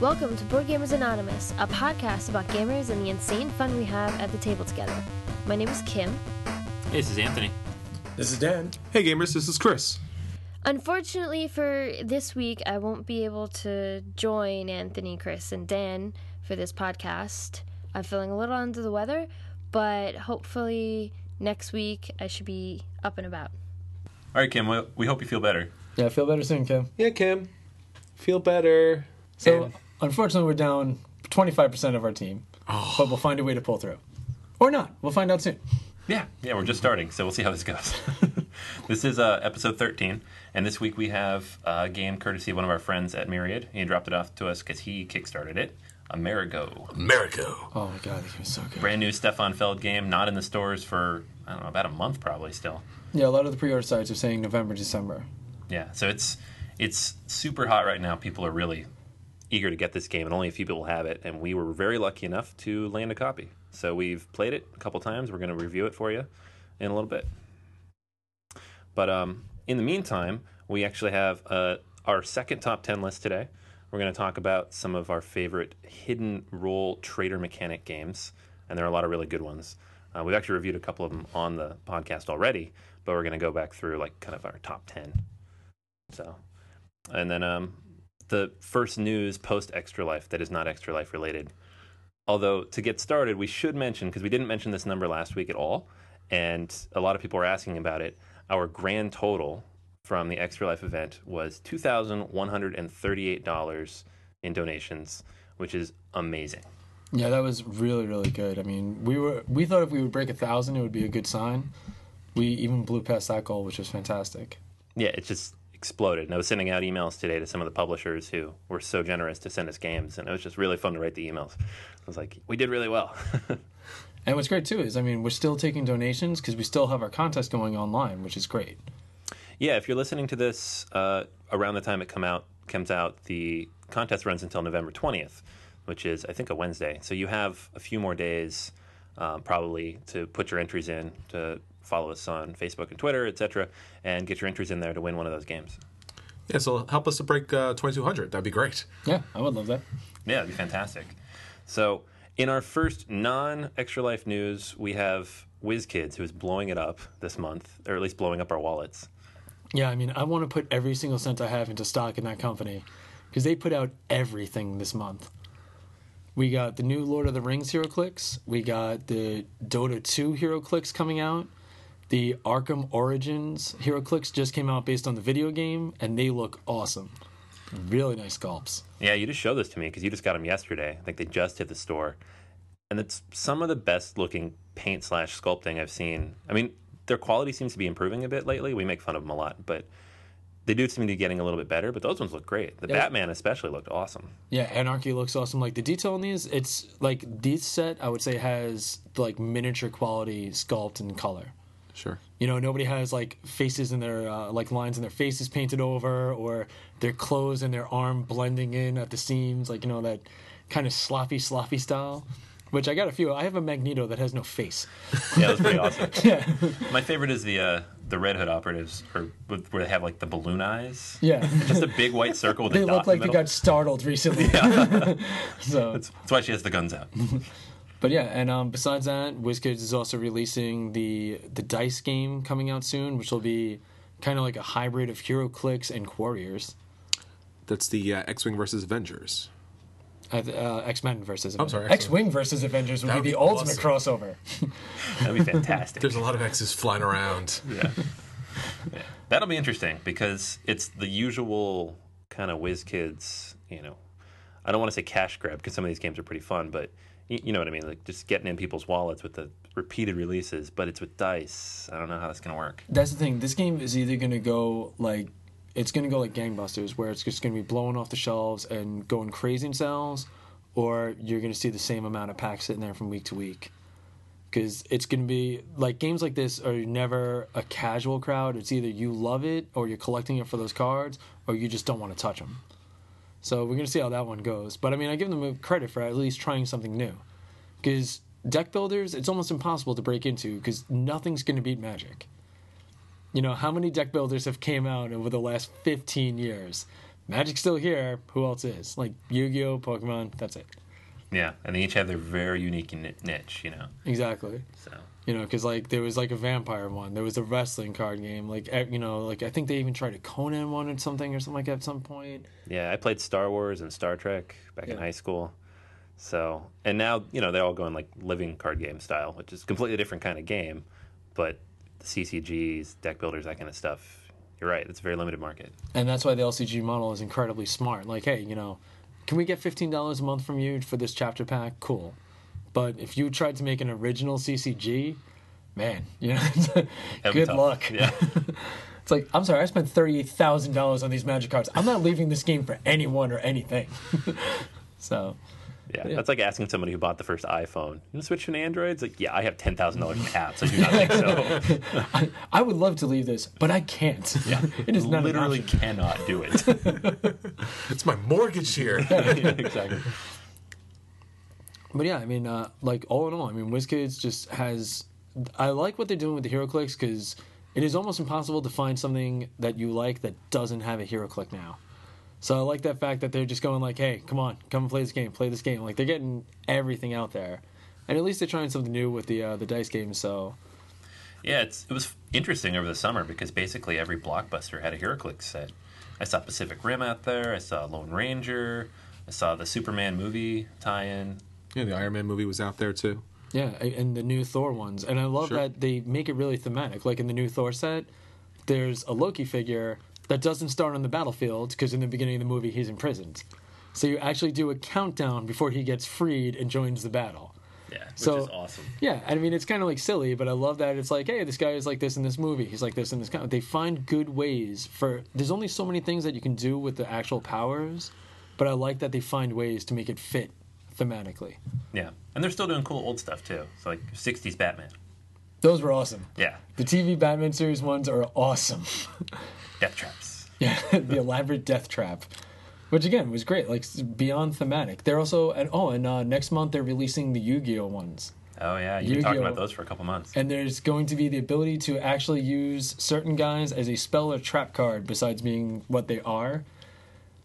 Welcome to Board Gamers Anonymous, a podcast about gamers and the insane fun we have at the table together. My name is Kim. Hey, this is Anthony. This is Dan. Hey gamers, this is Chris. Unfortunately for this week, I won't be able to join Anthony, Chris, and Dan for this podcast. I'm feeling a little under the weather, but hopefully next week I should be up and about. All right, Kim, we hope you feel better. Yeah, feel better soon, Kim. Yeah, Kim. Feel better. So... Unfortunately, we're down 25% of our team, but we'll find a way to pull through. Or not. We'll find out soon. Yeah, we're just starting, so we'll see how this goes. This is episode 13, and this week we have a game courtesy of one of our friends at Myriad. He dropped it off to us because he kickstarted it. Amerigo. Oh, my God, that game is so good. Brand new Stefan Feld game, not in the stores for, I don't know, about a month probably still. Yeah, a lot of the pre-order sites are saying November, December. Yeah, so it's super hot right now. People are really... eager to get this game, and only a few people have it, and we were very lucky enough to land a copy. So we've played it a couple times. We're going to review it for you in a little bit. But in the meantime, we actually have our second top 10 list today. We're going to talk about some of our favorite hidden role trader mechanic games, and there are a lot of really good ones. We've actually reviewed a couple of them on the podcast already, but we're going to go back through like kind of our top 10. So, and then... the first news post Extra Life that is not Extra Life related. Although, to get started, we should mention, because we didn't mention this number last week at all, and a lot of people were asking about it, our grand total from the Extra Life event was $2,138 in donations, which is amazing. Yeah, that was really, really good. I mean, we thought if we would break 1,000, it would be a good sign. We even blew past that goal, which was fantastic. Yeah, it's just... exploded. And I was sending out emails today to some of the publishers who were so generous to send us games, and it was just really fun to write the emails. I was like, we did really well. And what's great too is, I mean, we're still taking donations because we still have our contest going online, which is great. Yeah, if you're listening to this around the time it comes out, the contest runs until November 20th, which is, I think, a Wednesday. So you have a few more days probably to put your entries in, to follow us on Facebook and Twitter, etc., and get your entries in there to win one of those games. Yeah, so help us to break 2,200. That'd be great. Yeah, I would love that. Yeah, that'd be fantastic. So in our first non-Extra Life news, we have WizKids, who is blowing it up this month, or at least blowing up our wallets. Yeah, I mean, I want to put every single cent I have into stock in that company because they put out everything this month. We got the new Lord of the Rings HeroClix. We got the Dota 2 HeroClix coming out. The Arkham Origins HeroClix just came out based on the video game, and they look awesome. Really nice sculpts. Yeah, you just showed this to me because you just got them yesterday. I think they just hit the store. And it's some of the best-looking paint/sculpting I've seen. I mean, their quality seems to be improving a bit lately. We make fun of them a lot, but they do seem to be getting a little bit better. But those ones look great. The Batman especially looked awesome. Yeah, Anarchy looks awesome. Like, the detail in these, it's, like, this set, I would say, has, like, miniature-quality sculpt and color. Sure. You know, nobody has, like, faces in their, like, lines in their faces painted over, or their clothes and their arm blending in at the seams, like, you know, that kind of sloppy style, which I got a few. I have a Magneto that has no face. Yeah, that's pretty awesome. Yeah. My favorite is the Red Hood operatives, or where they have, like, the balloon eyes. Yeah. Just a big white circle with a dot in the middle. They look like they got startled recently. Yeah. So. That's why she has the guns out. But yeah, and besides that, WizKids is also releasing the dice game coming out soon, which will be kind of like a hybrid of HeroClix and Quarriers. That's the X-Wing versus Avengers. X-Men versus Avengers. I'm sorry, X-Wing versus Avengers would be the ultimate crossover. That'd be fantastic. There's a lot of X's flying around. Yeah. Yeah. That'll be interesting because it's the usual kind of WizKids, you know, I don't want to say cash grab because some of these games are pretty fun, but you know what I mean, like just getting in people's wallets with the repeated releases, but it's with dice. I don't know how that's going to work. That's the thing. This game is either going to go like, it's going to go like gangbusters, where it's just going to be blowing off the shelves and going crazy themselves, or you're going to see the same amount of packs sitting there from week to week. Because it's going to be, like, games like this are never a casual crowd. It's either you love it, or you're collecting it for those cards, or you just don't want to touch them. So we're going to see how that one goes. But, I mean, I give them credit for at least trying something new. Because deck builders, it's almost impossible to break into because nothing's going to beat Magic. You know, how many deck builders have came out over the last 15 years? Magic's still here. Who else is? Like, Yu-Gi-Oh!, Pokemon, that's it. Yeah, and they each have their very unique niche, you know. Exactly. So. You know, because, like, there was, like, a vampire one. There was a wrestling card game. Like, you know, like, I think they even tried a Conan one or something like that at some point. Yeah, I played Star Wars and Star Trek back in high school. So, and now, you know, they're all going, like, living card game style, which is a completely different kind of game. But the CCGs, deck builders, that kind of stuff, you're right, it's a very limited market. And that's why the LCG model is incredibly smart. Like, hey, you know, can we get $15 a month from you for this chapter pack? Cool. But if you tried to make an original CCG, man, you know, good luck. Yeah. It's like, I'm sorry, I spent $38,000 on these Magic cards. I'm not leaving this game for anyone or anything. So, yeah, that's like asking somebody who bought the first iPhone, you switch to an Android? It's like, yeah, I have $10,000 in apps. I do not think so. I would love to leave this, but I can't. Yeah, it is not literally an option. Cannot do it. It's my mortgage here. Yeah, exactly. But yeah, I mean, like, all in all, I mean, WizKids just has, I like what they're doing with the HeroClix because it is almost impossible to find something that you like that doesn't have a HeroClix now. So I like that fact that they're just going like, hey, come on, come and play this game, play this game. Like, they're getting everything out there. And at least they're trying something new with the dice game, so. Yeah, it was interesting over the summer because basically every Blockbuster had a HeroClix set. I saw Pacific Rim out there. I saw Lone Ranger. I saw the Superman movie tie-in. Yeah, the Iron Man movie was out there, too. Yeah, and the new Thor ones. And I love that they make it really thematic. Like, in the new Thor set, there's a Loki figure that doesn't start on the battlefield because in the beginning of the movie, he's imprisoned. So you actually do a countdown before he gets freed and joins the battle. Yeah, which is awesome. Yeah, I mean, it's kind of, like, silly, but I love that. It's like, hey, this guy is like this in this movie. He's like this in this kind. They find good ways for. There's only so many things that you can do with the actual powers, but I like that they find ways to make it fit thematically. Yeah. And they're still doing cool old stuff, too. So, like, 60s Batman. Those were awesome. Yeah. The TV Batman series ones are awesome. Death traps. Yeah. The elaborate death trap. Which, again, was great. Like, beyond thematic. They're also... And next month they're releasing the Yu-Gi-Oh! Ones. Oh, yeah. You've been talking about those for a couple months. And there's going to be the ability to actually use certain guys as a spell or trap card besides being what they are.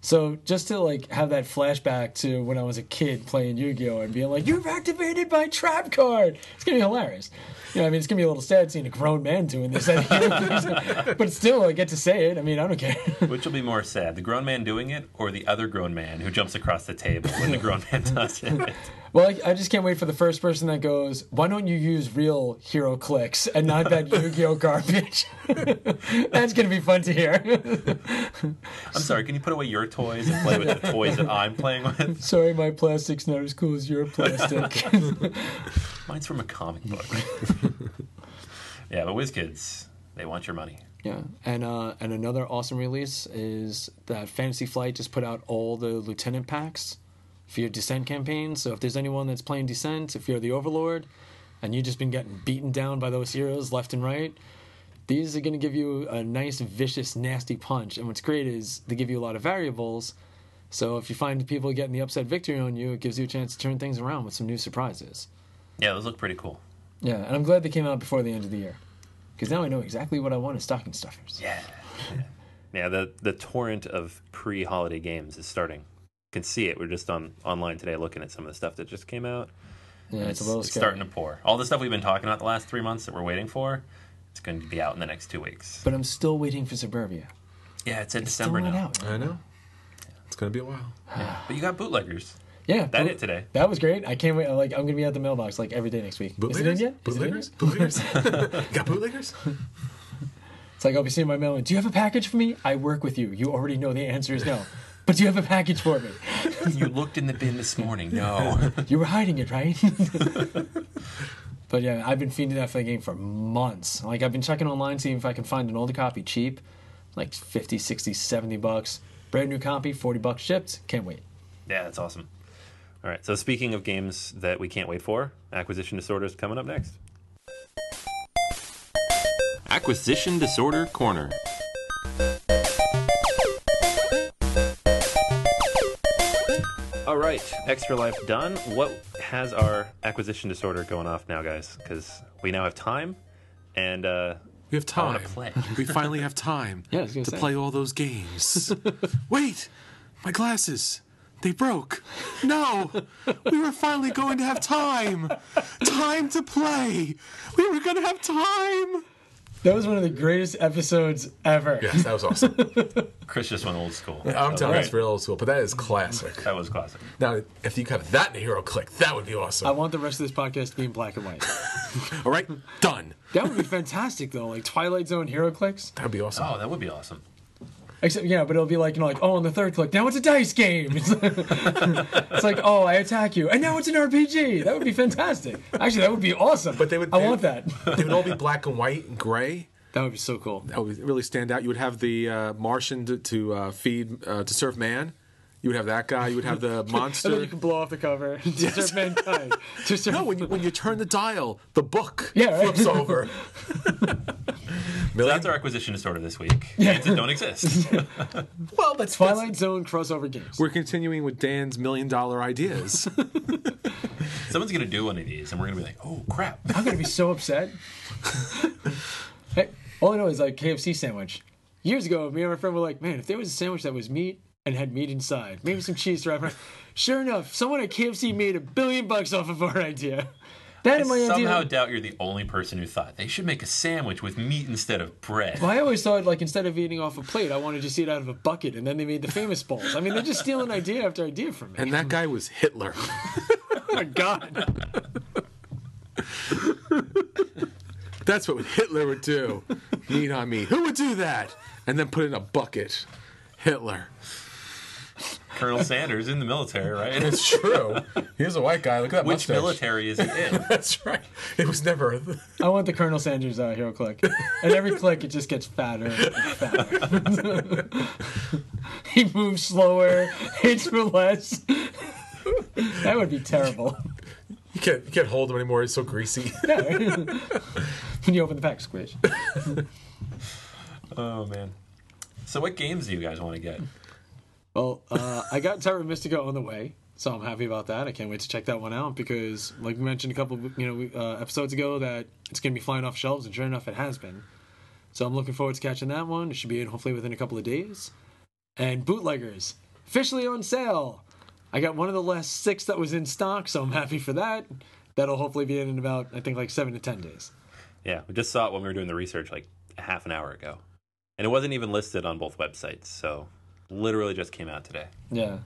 So just to, like, have that flashback to when I was a kid playing Yu-Gi-Oh! And being like, you've activated my trap card! It's going to be hilarious. You know, I mean, it's going to be a little sad seeing a grown man doing this. But still, I get to say it. I mean, I don't care. Which will be more sad, the grown man doing it or the other grown man who jumps across the table when the grown man does it? Well, I just can't wait for the first person that goes, why don't you use real hero clicks and not that Yu-Gi-Oh garbage? That's going to be fun to hear. I'm sorry, can you put away your toys and play with the toys that I'm playing with? Sorry, my plastic's not as cool as your plastic. Mine's from a comic book. Yeah, but WizKids, they want your money. Yeah, and another awesome release is that Fantasy Flight just put out all the Lieutenant packs for your Descent campaign. So if there's anyone that's playing Descent, if you're the Overlord and you've just been getting beaten down by those heroes left and right, these are going to give you a nice, vicious, nasty punch. And what's great is they give you a lot of variables. So if you find people getting the upset victory on you, it gives you a chance to turn things around with some new surprises. Yeah, those look pretty cool. Yeah, and I'm glad they came out before the end of the year, because now I know exactly what I want as stocking stuffers. Yeah. Yeah, the torrent of pre-holiday games is starting. Can see it. We're just online today looking at some of the stuff that just came out. Yeah, it's a little scary. It's starting to pour. All the stuff we've been talking about the last 3 months that we're waiting for, it's going to be out in the next 2 weeks. But I'm still waiting for Suburbia. Yeah, it's in December now. Out. I know. Yeah. It's going to be a while. Yeah. But you got Bootleggers. Yeah. That it today. That was great. I can't wait. Like, I'm going to be at the mailbox like every day next week. Bootleggers? Is it in yet? Bootleggers? Bootleggers? Got Bootleggers? It's like I'll be seeing my mail and, do you have a package for me? I work with you. You already know the answer is no. But do you have a package for me? You looked in the bin this morning. No. You were hiding it, right? But yeah, I've been fiending that for the game for months. Like, I've been checking online, seeing if I can find an older copy cheap, like 50, 60, 70 bucks. Brand new copy, 40 bucks shipped. Can't wait. Yeah, that's awesome. All right, so speaking of games that we can't wait for, Acquisition Disorder is coming up next. Acquisition Disorder Corner. All right, Extra Life done. What has our acquisition disorder going off now, guys? Because we now have time, and we have time. I want to play. We finally have time to play all those games. Wait, my glasses, they broke. No, we were finally going to have time. Time to play. We were going to have time. That was one of the greatest episodes ever. Yes, that was awesome. Chris just went old school. Yeah, I'm telling you, that's real old school, but that is classic. That was classic. Now, if you have that in a hero click, that would be awesome. I want the rest of this podcast to be in black and white. All right, done. That would be fantastic, though. Like Twilight Zone hero clicks. That would be awesome. Oh, that would be awesome. Except, yeah, but it'll be like, you know, like, oh, on the third click, now it's a dice game. It's like, oh, I attack you, and now it's an RPG. That would be fantastic. Actually, that would be awesome. But I want that. They would all be black and white and gray. That would be so cool. That would really stand out. You would have the Martian to serve man. You would have that guy. You would have the monster. And then you can blow off the cover. Yes. To serve mankind. No, when you turn the dial, the book flips over. So that's our acquisition disorder this week. Games that don't exist. Well, that's Twilight Zone crossover games. We're continuing with Dan's $1 million ideas. Someone's going to do one of these, and we're going to be like, oh, crap. I'm going to be so upset. Hey, all I know is, like, KFC sandwich. Years ago, me and my friend were like, man, if there was a sandwich that was meat and had meat inside, maybe some cheese to wrap around. Sure enough, someone at KFC made $1 billion off of our idea. I doubt you're the only person who thought they should make a sandwich with meat instead of bread. Well, I always thought, like, instead of eating off a plate, I wanted to see it out of a bucket, and then they made the famous bowls. I mean, they're just stealing idea after idea from me. And that guy was Hitler. Oh, my God. That's what Hitler would do. Meat on meat. Who would do that? And then put it in a bucket. Hitler. Colonel Sanders in the military, right? It's true. He's a white guy. Look at that mustache. Which military is he in? That's right. It was never. I want the Colonel Sanders hero click. And every click, it just gets fatter and fatter. He moves slower, hits for less. That would be terrible. You can't hold him anymore. He's so greasy. No. When you open the pack, squish. Oh, man. So what games do you guys want to get? Well, I got Terra Mystica on the way, so I'm happy about that. I can't wait to check that one out because, like we mentioned a couple episodes ago, that it's going to be flying off shelves, and sure enough, it has been. So I'm looking forward to catching that one. It should be in hopefully within a couple of days. And Bootleggers, officially on sale. I got one of the last 6 that was in stock, so I'm happy for that. That'll hopefully be in about, I think, like 7 to 10 days. Yeah, we just saw it when we were doing the research like a half an hour ago. And it wasn't even listed on both websites, so... Literally just came out today. Yeah.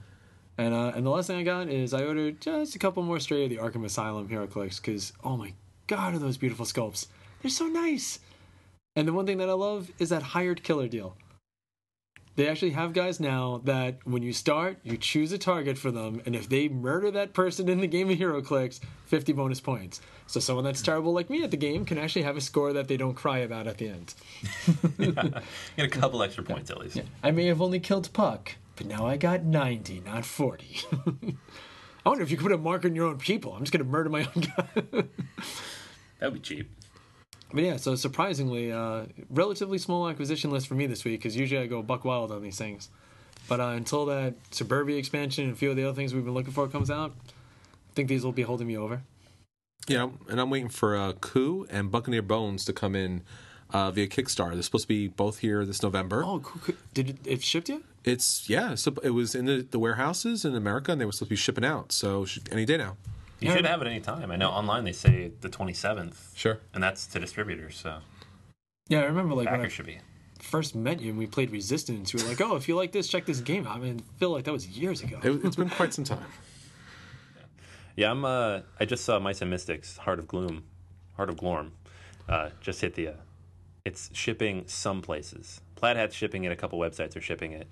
And the last thing I got is I ordered just a couple more Stray of the Arkham Asylum Hero Clicks, because, oh my god, are those beautiful sculpts. They're so nice. And the one thing that I love is that hired killer deal. They actually have guys now that when you start, you choose a target for them, and if they murder that person in the game of HeroClix, 50 bonus points. So someone that's terrible like me at the game can actually have a score that they don't cry about at the end. Yeah. Get a couple extra points at least. Yeah. I may have only killed Puck, but now I got 90, not 40. I wonder if you could put a mark on your own people. I'm just going to murder my own guy. That would be cheap. But yeah, so surprisingly, relatively small acquisition list for me this week, because usually I go buck wild on these things. But until that Suburbia expansion and a few of the other things we've been looking for comes out, I think these will be holding me over. Yeah, and I'm waiting for Coup and Buccaneer Bones to come in via Kickstarter. They're supposed to be both here this November. Oh, cool. Did it ship yet? So it was in the warehouses in America, and they were supposed to be shipping out. So any day now. You should have it any time. I know online they say the 27th. Sure. And that's to distributors, so. Yeah, I remember like when I first met you and we played Resistance, you were like, oh, if you like this, check this game out. I mean, I feel like that was years ago. It's been quite some time. Yeah, I'm I just saw Mice and Mystics, Heart of Glorm. Just hit the it's shipping some places. Plaid Hat's shipping it, a couple websites are shipping it.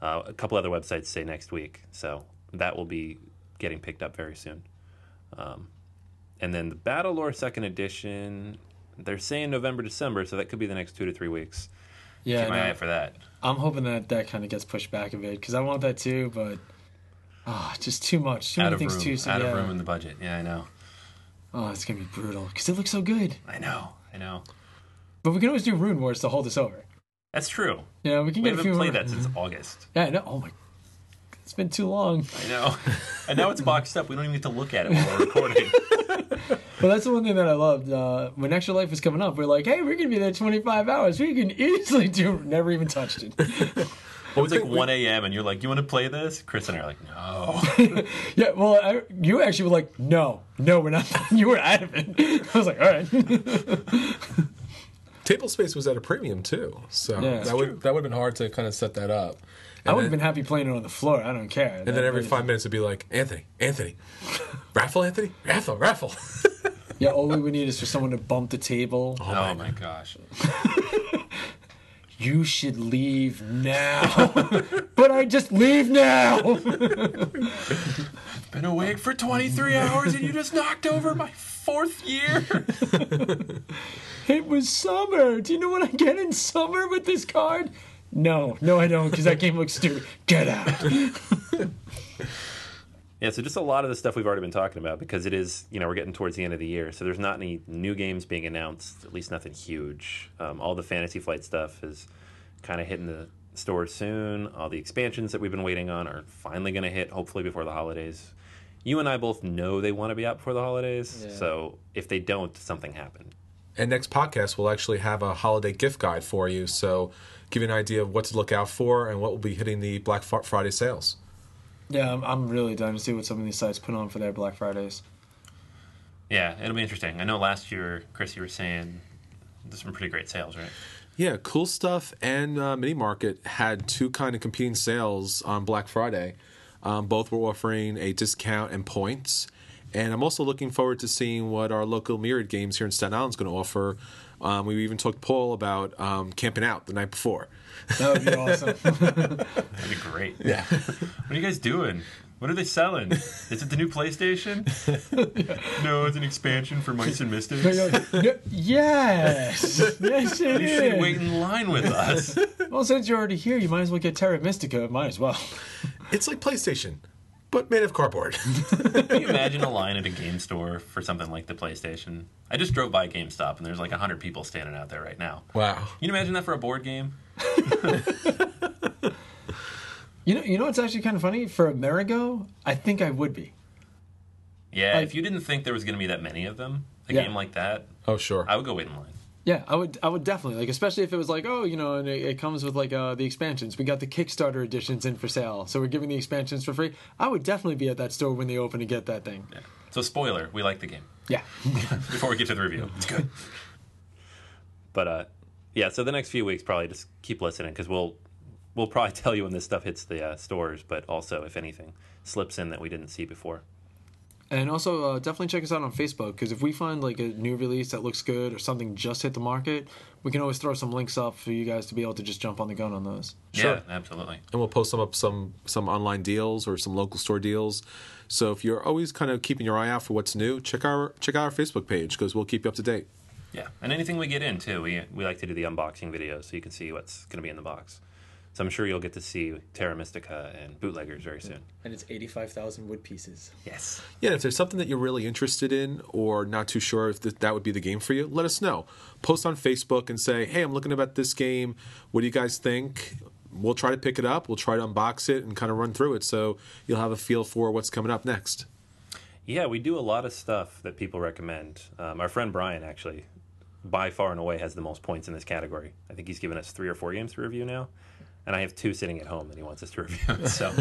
A couple other websites say next week, so that will be getting picked up very soon. And then the Battlelore 2nd Edition, they're saying November, December, so that could be the next 2 to 3 weeks. Yeah, keep my eye for that. I'm hoping that kind of gets pushed back a bit, because I want that too, but just too much. Too many things too soon. Out of room in the budget. Yeah, I know. Oh, it's going to be brutal, because it looks so good. I know. But we can always do Rune Wars to hold us over. That's true. Yeah, we can get a few more. We haven't played that since August. Yeah, I know. Oh, my God. It's been too long. I know. And now it's boxed up. We don't even get to look at it while we're recording. Well, that's the one thing that I loved. When Extra Life was coming up, we're like, hey, we're going to be there 25 hours. We can easily do. Never even touched it. Well, it's like 1 a.m. and you're like, you want to play this? Chris and I are like, no. Yeah, well, you actually were like, no, we're not. You were adamant. I was like, all right. Table space was at a premium, too. So yeah, that would have been hard to kind of set that up. I would have been happy playing it on the floor. I don't care. And then every 5 minutes it'd be like, Anthony. Raffle. Yeah, all we would need is for someone to bump the table. Oh my gosh. You should leave now. But I just leave now. Been awake for 23 hours and you just knocked over my 4th year. It was summer. Do you know what I get in summer with this card? No, I don't, because that game looks stupid. Get out. Yeah, so just a lot of the stuff we've already been talking about, because it is, we're getting towards the end of the year, so there's not any new games being announced, at least nothing huge. All the Fantasy Flight stuff is kind of hitting the store soon. All the expansions that we've been waiting on are finally going to hit, hopefully before the holidays. You and I both know they want to be out before the holidays, So if they don't, something happened. And next podcast, we'll actually have a holiday gift guide for you, so give you an idea of what to look out for and what will be hitting the Black Friday sales. Yeah, I'm really dying to see what some of these sites put on for their Black Fridays. Yeah, it'll be interesting. I know last year, Chris, you were saying there's some pretty great sales, right? Yeah, Cool Stuff and Mini Market had two kind of competing sales on Black Friday. Both were offering a discount and points. And I'm also looking forward to seeing what our local Myriad games here in Staten Island is going to offer. We even talked to Paul about camping out the night before. That would be awesome. That'd be great. Yeah. What are you guys doing? What are they selling? Is it the new PlayStation? Yeah. No, it's an expansion for Mice and Mystics. Yes, it is. You should wait in line with us. Well, since you're already here, you might as well get Terra Mystica. Might as well. It's like PlayStation, but made of cardboard. Can you imagine a line at a game store for something like the PlayStation? I just drove by GameStop, and there's like 100 people standing out there right now. Wow. Can you imagine that for a board game? You know what's actually kind of funny? For Amerigo, I think I would be. Yeah, if you didn't think there was going to be that many of them, a game like that, oh sure, I would go wait in line. Yeah, I would definitely, like, especially if it was like, and it comes with like the expansions. We got the Kickstarter editions in for sale, so we're giving the expansions for free. I would definitely be at that store when they open to get that thing. Yeah. So spoiler, we like the game. Yeah. Before we get to the review, it's good. But so the next few weeks probably just keep listening, because we'll we'll probably tell you when this stuff hits the stores, but also if anything slips in that we didn't see before. And also definitely check us out on Facebook, because if we find like a new release that looks good or something just hit the market, we can always throw some links up for you guys to be able to just jump on the gun on those. Sure. Yeah, absolutely. And we'll post some online deals or some local store deals. So if you're always kind of keeping your eye out for what's new, check out our Facebook page, because we'll keep you up to date. Yeah, and anything we get in too, we like to do the unboxing videos so you can see what's going to be in the box. So I'm sure you'll get to see Terra Mystica and Bootleggers very soon. And it's 85,000 wood pieces. Yes. Yeah, if there's something that you're really interested in or not too sure if that would be the game for you, let us know. Post on Facebook and say, hey, I'm looking about this game. What do you guys think? We'll try to pick it up. We'll try to unbox it and kind of run through it so you'll have a feel for what's coming up next. Yeah, we do a lot of stuff that people recommend. Our friend Brian, actually, by far and away has the most points in this category. I think he's given us 3 or 4 games to review now. And I have 2 sitting at home that he wants us to review. So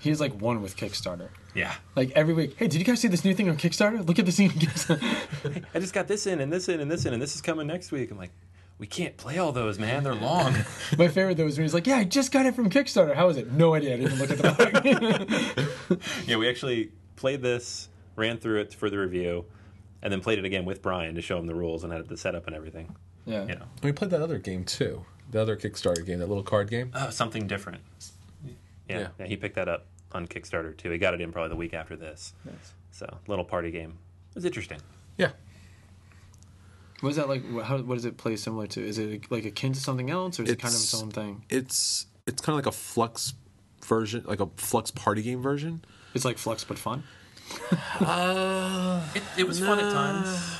he's like one with Kickstarter. Yeah. Like every week, hey, did you guys see this new thing on Kickstarter? Look at this thing on Kickstarter. I just got this in and this in and this in and this is coming next week. I'm like, we can't play all those, man. They're long. My favorite though is when he's like, yeah, I just got it from Kickstarter. How is it? No idea. I didn't look at the book. Yeah, we actually played this, ran through it for the review, and then played it again with Brian to show him the rules and had the setup and everything. Yeah. You know. We played that other game too. The other Kickstarter game, that little card game. Oh, Something Different. Yeah, he picked that up on Kickstarter, too. He got it in probably the week after this. Nice. So, little party game. It was interesting. Yeah. What is that like? What does it play similar to? Is it like akin to something else, or is it kind of its own thing? It's kind of like a Flux version, like a Flux party game version. It's like Flux, but fun? It was fun at times.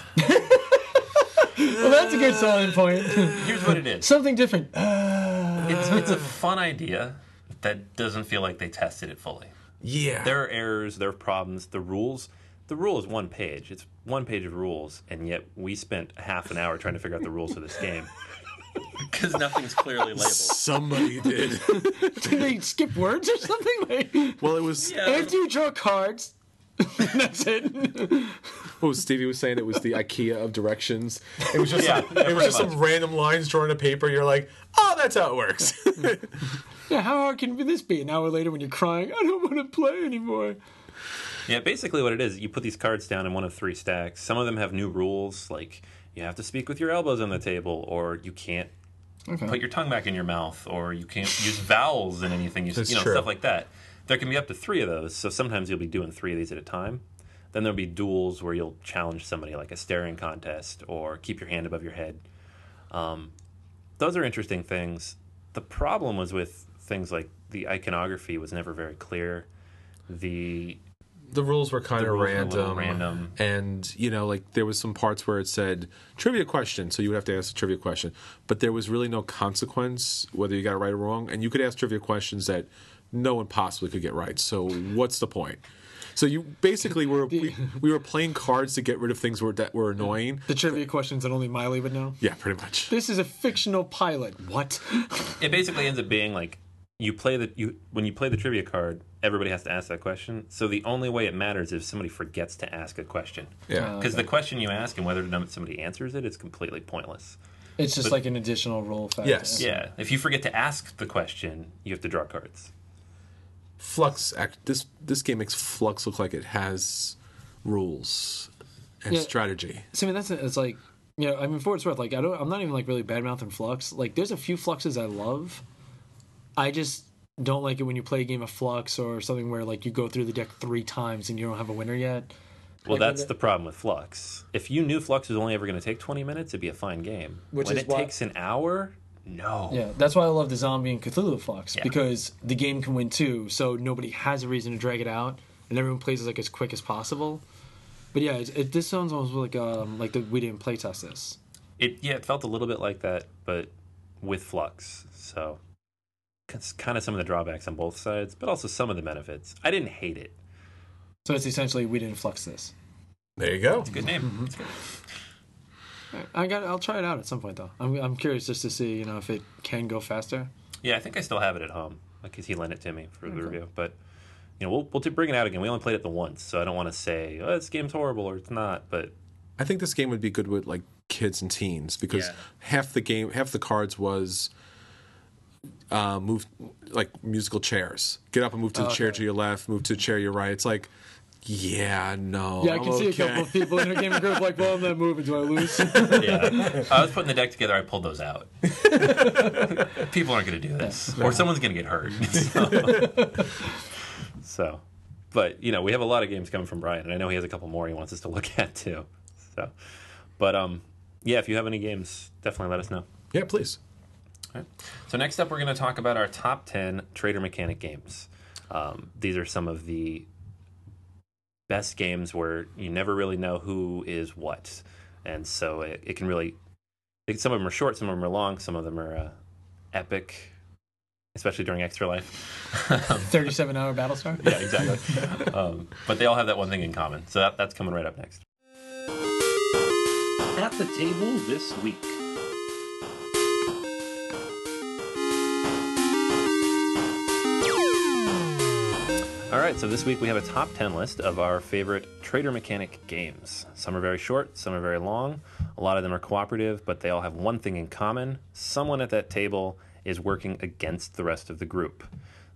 Well, that's a good selling point. Here's what it is. Something different. It's a fun idea that doesn't feel like they tested it fully. Yeah. There are errors, there are problems, the rules. The rule is one page. It's one page of rules, and yet we spent half an hour trying to figure out the rules of this game. Because nothing's clearly labeled. Somebody did. Did they skip words or something? Well, it was... Yeah. After you draw cards... That's it. Oh, Stevie was saying it was the IKEA of directions. It was just some random lines drawn on paper. You're like, oh, that's how it works. Yeah, how hard can this be? An hour later, when you're crying, I don't want to play anymore. Yeah, basically what it is, you put these cards down in one of 3 stacks. Some of them have new rules, like you have to speak with your elbows on the table, or you can't put your tongue back in your mouth, or you can't use vowels in anything. You know, stuff like that. There can be up to 3 of those, so sometimes you'll be doing 3 of these at a time. Then there'll be duels where you'll challenge somebody, like a staring contest or keep your hand above your head. Those are interesting things. The problem was with things like the iconography was never very clear. The rules were kind of random. And, you know, like there was some parts where it said trivia question, so you would have to ask a trivia question. But there was really no consequence whether you got it right or wrong. And you could ask trivia questions that no one possibly could get right. So what's the point? So you basically we were playing cards to get rid of things that were annoying. The trivia questions that only Miley would know. Yeah, pretty much. This is a fictional pilot. What? It basically ends up being like when you play the trivia card, everybody has to ask that question. So the only way it matters is if somebody forgets to ask a question. Yeah. Because the question you ask and whether or not somebody answers it is completely pointless. It's just like an additional rule factor. Yes. Yeah. If you forget to ask the question, you have to draw cards. Flux. This game makes Flux look like it has rules and strategy. So I mean, it's like, you know, I mean, for what it's worth, like I'm not even like really bad mouthing Flux. Like there's a few Fluxes I love. I just don't like it when you play a game of Flux or something where like you go through the deck 3 times and you don't have a winner yet. Well, that's the problem with Flux. If you knew Flux was only ever going to take 20 minutes, it'd be a fine game. When it takes an hour. No. Yeah, that's why I love the Zombie and Cthulhu Flux, because the game can win too, so nobody has a reason to drag it out, and everyone plays it like as quick as possible. But yeah, this sounds almost like we didn't play test this. It felt a little bit like that, but with Flux. So it's kind of some of the drawbacks on both sides, but also some of the benefits. I didn't hate it. So it's essentially we didn't Flux this. There you go. It's a good name. It's good. I'll try it out at some point though. I'm curious just to see, you know, if it can go faster. Yeah, I think I still have it at home because he lent it to me for the review. But you know, we'll bring it out again. We only played it once, so I don't want to say this game's horrible or it's not. But I think this game would be good with like kids and teens because half the cards was move like musical chairs. Get up and move to the chair to your left, move to the chair your right. It's like, yeah, no. Yeah, I can see a couple of people in a gaming group like, well, I'm not moving. Do I lose? Yeah. I was putting the deck together. I pulled those out. People aren't going to do this. Yeah. Or someone's going to get hurt. So, but, you know, we have a lot of games coming from Brian, and I know he has a couple more he wants us to look at, too. So, but, yeah, if you have any games, definitely let us know. Yeah, please. All right. So next up, we're going to talk about our top 10 Trader Mechanic games. These are some of the best games where you never really know who is what, and so it can really, some of them are short, some of them are long, some of them are epic, especially during Extra Life. 37-hour Battlestar. Yeah, exactly. But they all have that one thing in common, so that's coming right up next. At the table this week. All right, so this week we have a top 10 list of our favorite Trader Mechanic games. Some are very short, some are very long. A lot of them are cooperative, but they all have one thing in common. Someone at that table is working against the rest of the group.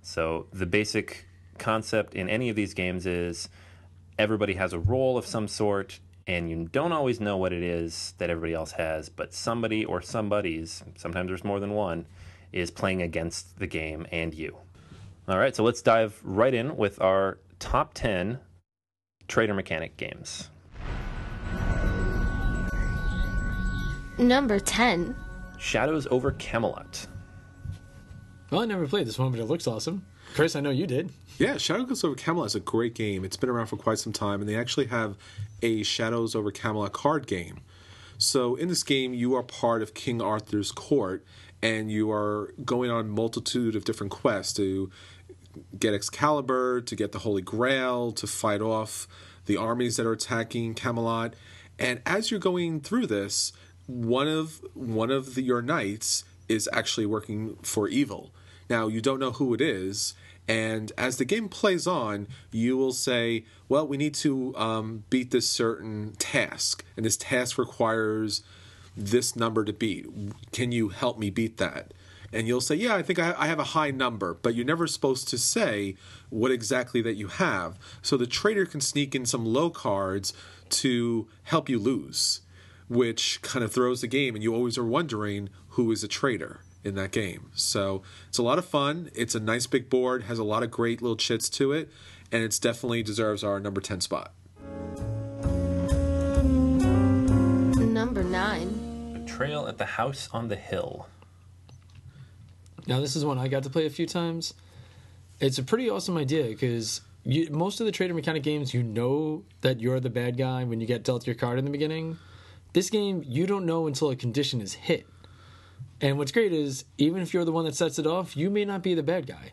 So the basic concept in any of these games is everybody has a role of some sort, and you don't always know what it is that everybody else has, but somebody or somebodies, sometimes there's more than one, is playing against the game and you. All right, so let's dive right in with our top 10 Trader Mechanic games. Number 10. Shadows Over Camelot. Well, I never played this one, but it looks awesome. Chris, I know you did. Yeah, Shadows Over Camelot is a great game. It's been around for quite some time, and they actually have a Shadows Over Camelot card game. So in this game, you are part of King Arthur's court, and you are going on a multitude of different quests to get Excalibur, to get the Holy Grail, to fight off the armies that are attacking Camelot. And as you're going through this, your knights is actually working for evil. Now, you don't know who it is, and as the game plays on, you will say, well, we need to beat this certain task, and this task requires this number to beat. Can you help me beat that? And you'll say, yeah, I think I have a high number, but you're never supposed to say what exactly that you have. So the trader can sneak in some low cards to help you lose, which kind of throws the game, and you always are wondering who is a traitor in that game. So it's a lot of fun. It's a nice big board, has a lot of great little chits to it, and it definitely deserves our number 10 spot. Number 9. Trail at the House on the Hill. Now, this is one I got to play a few times. It's a pretty awesome idea because most of the Trader Mechanic games, you know that you're the bad guy when you get dealt your card in the beginning. This game, you don't know until a condition is hit. And what's great is, even if you're the one that sets it off, you may not be the bad guy.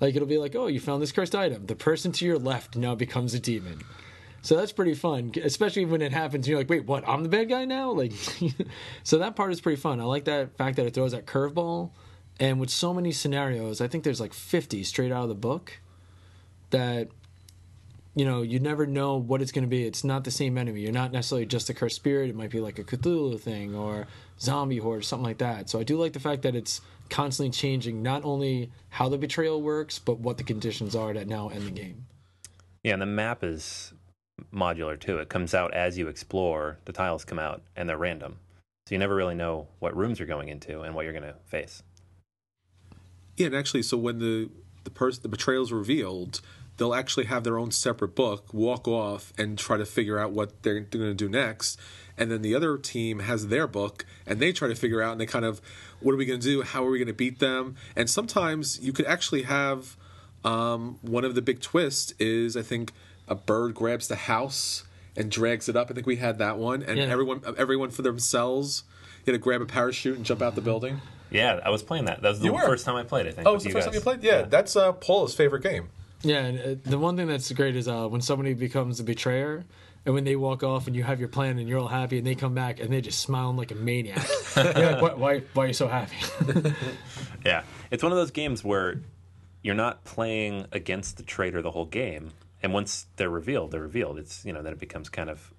Like, it'll be like, oh, you found this cursed item. The person to your left now becomes a demon. So that's pretty fun, especially when it happens. You're like, wait, what? I'm the bad guy now? Like, so that part is pretty fun. I like that fact that it throws that curveball. And with so many scenarios, I think there's like 50 straight out of the book that, you know, you never know what it's going to be. It's not the same enemy. You're not necessarily just a cursed spirit. It might be like a Cthulhu thing or zombie horde or something like that. So I do like the fact that it's constantly changing not only how the betrayal works, but what the conditions are that now end the game. Yeah, and the map is modular too. It comes out as you explore. The tiles come out and they're random, so you never really know what rooms you're going into and what you're going to face. Yeah, and actually, so when the betrayal is revealed, they'll actually have their own separate book, walk off and try to figure out what they're going to do next, and then the other team has their book and they try to figure out, and they kind of, what are we going to do, how are we going to beat them? And sometimes you could actually have one of the big twists is, I think, a bird grabs the house and drags it up. I think we had that one. And yeah, everyone for themselves, you had to grab a parachute and jump out the building. Yeah, I was playing that. That was the first time I played, I think. Oh, it was the first time you played? Yeah, that's Paula's favorite game. Yeah, and the one thing that's great is when somebody becomes a betrayer, and when they walk off and you have your plan and you're all happy, and they come back and they just smiling like a maniac. You're like, why are you so happy? Yeah, it's one of those games where you're not playing against the traitor the whole game. And once they're revealed, they're revealed. It's, you know, then it becomes kind of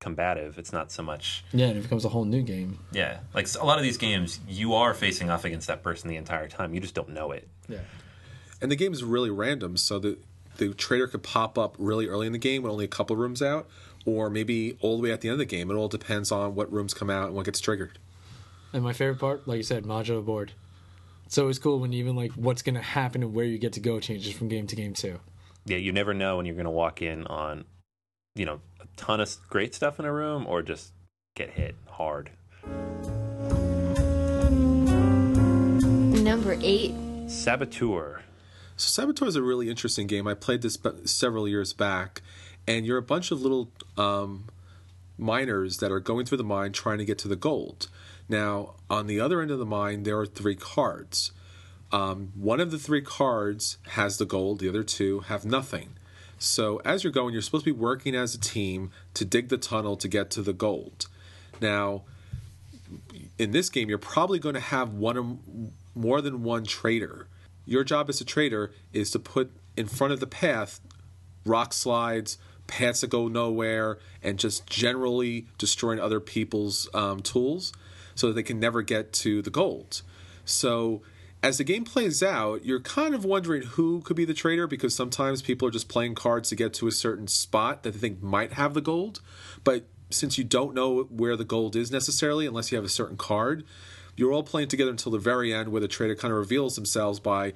combative. It's not so much... Yeah, and it becomes a whole new game. Yeah. Like, a lot of these games, you are facing off against that person the entire time. You just don't know it. Yeah. And the game is really random, so the traitor could pop up really early in the game with only a couple of rooms out, or maybe all the way at the end of the game. It all depends on what rooms come out and what gets triggered. And my favorite part, like you said, modular board. It's always cool when even, like, what's going to happen and where you get to go changes from game to game, too. Yeah, you never know when you're going to walk in on, you know, a ton of great stuff in a room or just get hit hard. Number 8. Saboteur. So Saboteur is a really interesting game. I played this several years back, and you're a bunch of little miners that are going through the mine trying to get to the gold. Now, on the other end of the mine, there are 3 cards. One of the 3 cards has the gold. The other 2 have nothing. So as you're going, you're supposed to be working as a team to dig the tunnel to get to the gold. Now, in this game, you're probably going to have more than one trader. Your job as a trader is to put in front of the path rock slides, paths that go nowhere, and just generally destroying other people's tools so that they can never get to the gold. So as the game plays out, you're kind of wondering who could be the traitor, because sometimes people are just playing cards to get to a certain spot that they think might have the gold. But since you don't know where the gold is necessarily, unless you have a certain card, you're all playing together until the very end, where the traitor kind of reveals themselves by,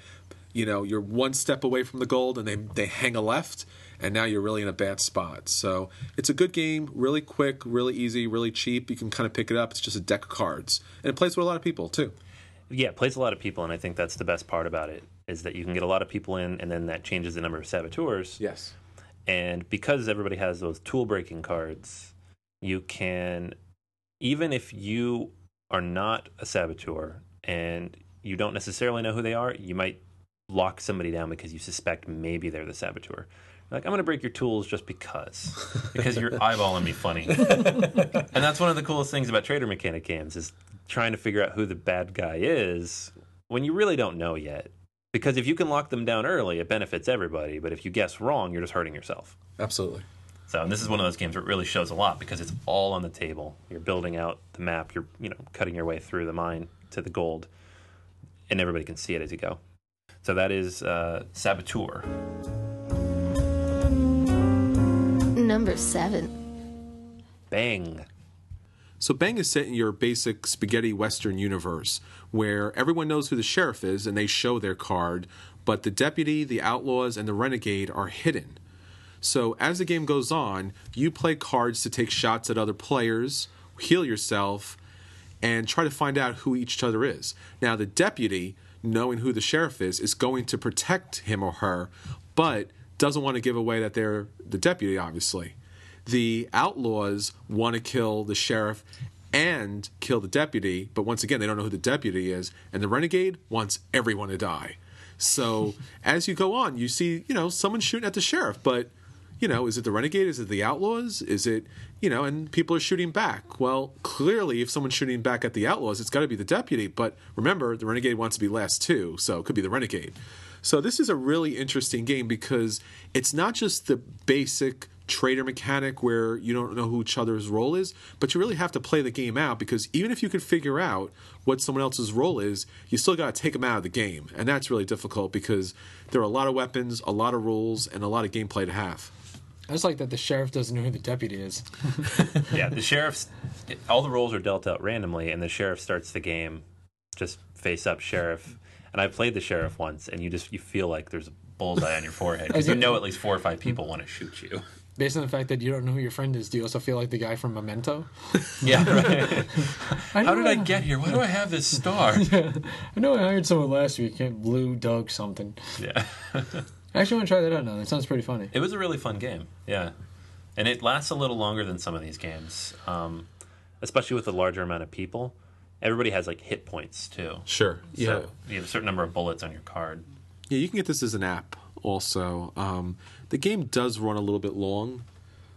you know, you're one step away from the gold and they hang a left, and now you're really in a bad spot. So it's a good game, really quick, really easy, really cheap. You can kind of pick it up. It's just a deck of cards. And it plays with a lot of people, too. Yeah, it plays a lot of people, and I think that's the best part about it, is that you can get a lot of people in, and then that changes the number of saboteurs. Yes. And because everybody has those tool-breaking cards, you can, even if you are not a saboteur and you don't necessarily know who they are, you might lock somebody down because you suspect maybe they're the saboteur. Like, I'm going to break your tools just because you're eyeballing me funny. And that's one of the coolest things about Trader Mechanic games, is trying to figure out who the bad guy is when you really don't know yet. Because if you can lock them down early, it benefits everybody. But if you guess wrong, you're just hurting yourself. Absolutely. So, and this is one of those games where it really shows a lot, because it's all on the table. You're building out the map. You're, you know, cutting your way through the mine to the gold, and everybody can see it as you go. So that is Saboteur. Number 7. Bang. So Bang is set in your basic spaghetti Western universe, where everyone knows who the sheriff is and they show their card, but the deputy, the outlaws, and the renegade are hidden. So as the game goes on, you play cards to take shots at other players, heal yourself, and try to find out who each other is. Now, the deputy, knowing who the sheriff is going to protect him or her, but doesn't want to give away that they're the deputy, obviously. The outlaws want to kill the sheriff and kill the deputy, but once again, they don't know who the deputy is, and the renegade wants everyone to die. So as you go on, you see, you know, someone shooting at the sheriff, but, you know, is it the renegade? Is it the outlaws? Is it, you know, and people are shooting back. Well, clearly, if someone's shooting back at the outlaws, it's got to be the deputy. But remember, the renegade wants to be last, too, so it could be the renegade. So this is a really interesting game, because it's not just the basic trader mechanic where you don't know who each other's role is, but you really have to play the game out, because even if you can figure out what someone else's role is, you still got to take them out of the game. And that's really difficult, because there are a lot of weapons, a lot of rules, and a lot of gameplay to have. I just like that the sheriff doesn't know who the deputy is. Yeah, the sheriff's... All the roles are dealt out randomly, and the sheriff starts the game just face up sheriff. And I played the sheriff once, and you feel like there's a bullseye on your forehead, because you know at least 4 or 5 people want to shoot you. Based on the fact that you don't know who your friend is, do you also feel like the guy from Memento? Yeah, right. How did I get here? Why do I have this star? Yeah. I know I hired someone last week, Blue Doug something. Yeah. I actually want to try that out now. That sounds pretty funny. It was a really fun game, yeah. And it lasts a little longer than some of these games, especially with a larger amount of people. Everybody has, like, hit points, too. Sure, yeah. So you have a certain number of bullets on your card. Yeah, you can get this as an app also. The game does run a little bit long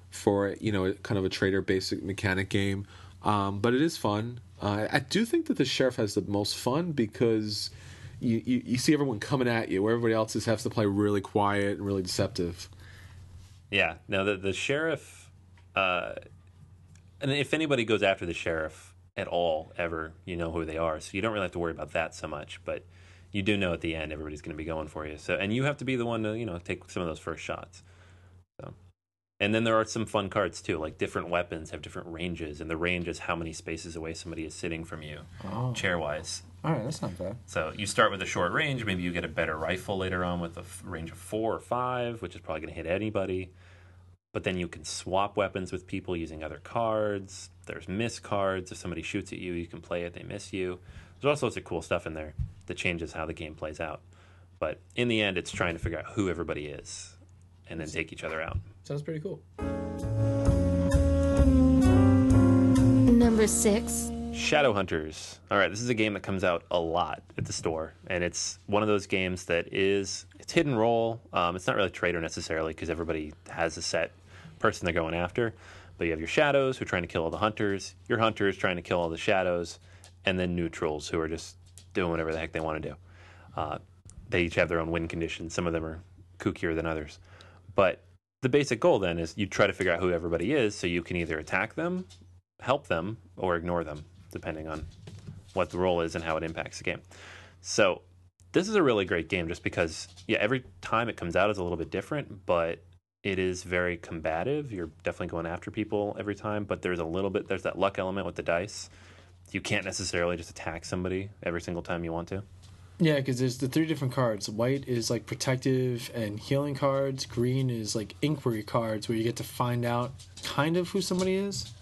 for, you know, kind of a trader basic mechanic game, but it is fun. I do think that the sheriff has the most fun, because... You see everyone coming at you, where everybody else just has to play really quiet and really deceptive. Yeah. Now, the sheriff And if anybody goes after the sheriff at all, ever, you know who they are. So you don't really have to worry about that so much. But you do know at the end everybody's going to be going for you. So, and you have to be the one to, you know, take some of those first shots. So, and then there are some fun cards too, like different weapons have different ranges, and the range is how many spaces away somebody is sitting from you, chair-wise. All right, that's not bad. So you start with a short range. Maybe you get a better rifle later on with a range of 4 or 5, which is probably going to hit anybody. But then you can swap weapons with people using other cards. There's miss cards. If somebody shoots at you, you can play it. They miss you. There's all sorts of cool stuff in there that changes how the game plays out. But in the end, it's trying to figure out who everybody is and then take each other out. Sounds pretty cool. Number 6. Shadowhunters. All right, this is a game that comes out a lot at the store, and it's one of those games that is, it's hit and roll. It's not really a trader necessarily because everybody has a set person they're going after, but you have your shadows who are trying to kill all the hunters, your hunters trying to kill all the shadows, and then neutrals who are just doing whatever the heck they want to do. They each have their own win conditions. Some of them are kookier than others, but the basic goal then is you try to figure out who everybody is, so you can either attack them, help them, or ignore them, depending on what the role is and how it impacts the game. So this is a really great game just because, yeah, every time it comes out is a little bit different, but it is very combative. You're definitely going after people every time, but there's a little bit, there's that luck element with the dice. You can't necessarily just attack somebody every single time you want to. Yeah, because there's the 3 different cards. White is like protective and healing cards. Green is like inquiry cards where you get to find out kind of who somebody is.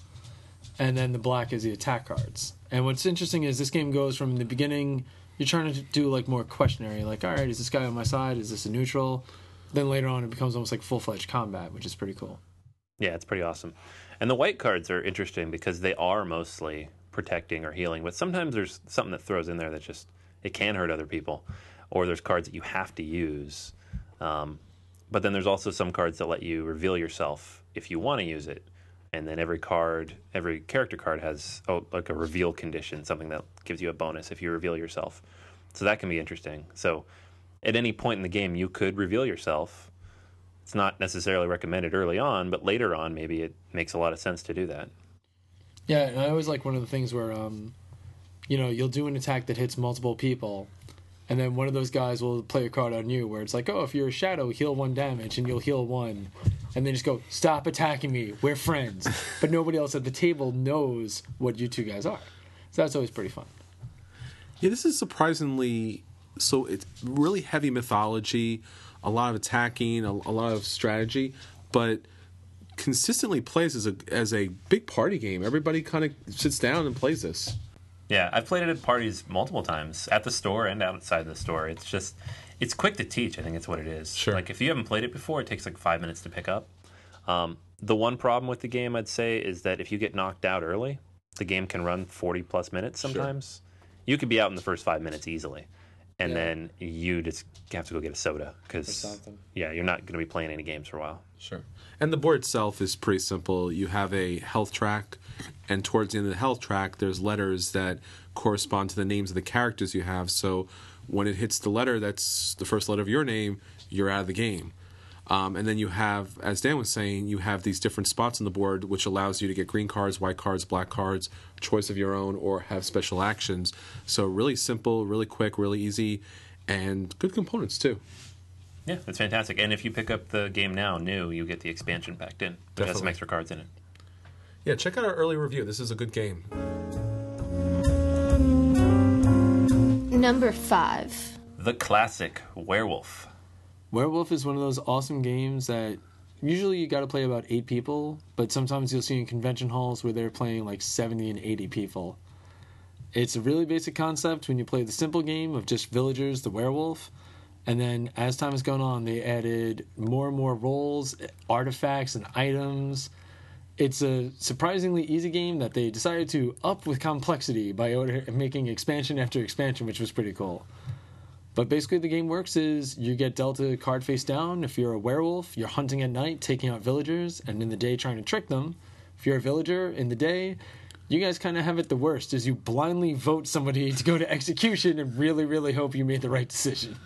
And then the black is the attack cards. And what's interesting is this game goes from the beginning, you're trying to do like more questionary, like, all right, is this guy on my side? Is this a neutral? Then later on it becomes almost like full-fledged combat, which is pretty cool. Yeah, it's pretty awesome. And the white cards are interesting because they are mostly protecting or healing, but sometimes there's something that throws in there that just, it can hurt other people. Or there's cards that you have to use. But then there's also some cards that let you reveal yourself if you want to use it. And then every card, every character card has like a reveal condition, something that gives you a bonus if you reveal yourself. So that can be interesting. So at any point in the game, you could reveal yourself. It's not necessarily recommended early on, but later on, maybe it makes a lot of sense to do that. Yeah, and I always like one of the things where, you know, you'll do an attack that hits multiple people, and then one of those guys will play a card on you where it's like, oh, if you're a shadow, heal 1 damage, and you'll heal 1. And then just go, stop attacking me, we're friends. But nobody else at the table knows what you 2 guys are. So that's always pretty fun. Yeah, this is surprisingly, so it's really heavy mythology, a lot of attacking, a lot of strategy, but consistently plays as a big party game. Everybody kind of sits down and plays this. Yeah, I've played it at parties multiple times, at the store and outside the store. It's just... it's quick to teach, I think that's what it is. Sure. Like, if you haven't played it before, it takes like 5 minutes to pick up. The one problem with the game, I'd say, is that if you get knocked out early, the game can run 40-plus minutes sometimes. Sure. You could be out in the first 5 minutes easily, and then you just have to go get a soda because, you're not going to be playing any games for a while. Sure. And the board itself is pretty simple. You have a health track, and towards the end of the health track, there's letters that correspond to the names of the characters you have, so... when it hits the letter that's the first letter of your name, you're out of the game. And then you have, as Dan was saying, you have these different spots on the board, which allows you to get green cards, white cards, black cards, choice of your own, or have special actions. So really simple, really quick, really easy, and good components too. Yeah, that's fantastic. And if you pick up the game now, new, you get the expansion packed in. It has some extra cards in it. Yeah, check out our early review. This is a good game. Number 5. The classic Werewolf. Werewolf is one of those awesome games that usually you got to play about 8 people, but sometimes you'll see in convention halls where they're playing like 70 and 80 people. It's a really basic concept when you play the simple game of just villagers, the werewolf, and then as time has gone on, they added more and more roles, artifacts, and items. It's a surprisingly easy game that they decided to up with complexity by making expansion after expansion, which was pretty cool. But basically the game works is you get dealt a card face down. If you're a werewolf, you're hunting at night, taking out villagers, and in the day trying to trick them. If you're a villager in the day, you guys kind of have it the worst, is you blindly vote somebody to go to execution and really, really hope you made the right decision.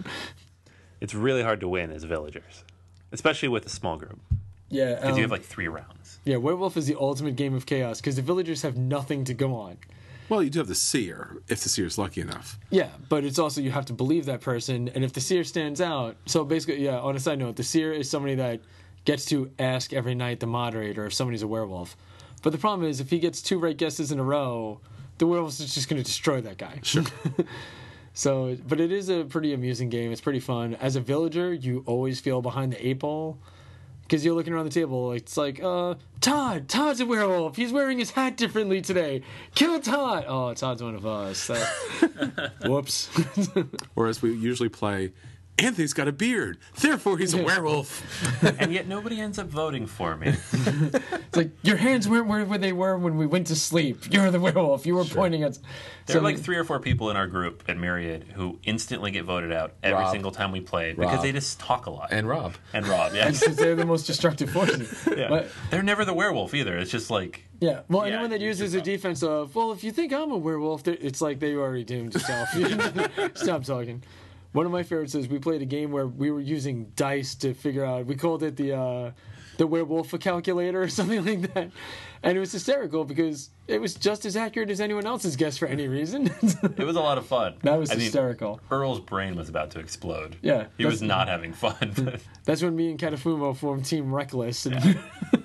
It's really hard to win as villagers, especially with a small group. Yeah. Because you have like 3 rounds. Yeah, Werewolf is the ultimate game of chaos because the villagers have nothing to go on. Well, you do have the seer, if the seer's lucky enough. Yeah, but it's also you have to believe that person, and if the seer stands out... So basically, yeah, on a side note, the seer is somebody that gets to ask every night the moderator if somebody's a werewolf. But the problem is, if he gets 2 right guesses in a row, the werewolf is just going to destroy that guy. Sure. So, but it is a pretty amusing game. It's pretty fun. As a villager, you always feel behind the eight ball. Because you're looking around the table, it's like, Todd's a werewolf. He's wearing his hat differently today. Kill Todd. Oh, Todd's one of us. So. Whoops. Whereas we usually play, Anthony's got a beard, therefore he's a werewolf. And yet nobody ends up voting for me. It's like, your hands weren't where they were when we went to sleep. You're the werewolf. You were pointing at... There are like 3 or 4 people in our group at Myriad who instantly get voted out every single time we play because they just talk a lot. And Rob. And Rob, yeah. They're the most destructive forces. Yeah. But they're never the werewolf either. It's just like... Yeah, well, anyone that uses a defense of, well, if you think I'm a werewolf, it's like they already doomed yourself. Stop talking. One of my favorites is we played a game where we were using dice to figure out... We called it the werewolf calculator or something like that. And it was hysterical because it was just as accurate as anyone else's guess for any reason. It was a lot of fun. That was hysterical. Mean, Earl's brain was about to explode. Yeah. He was not having fun. But... That's when me and Katafumo formed Team Reckless. And... Yeah.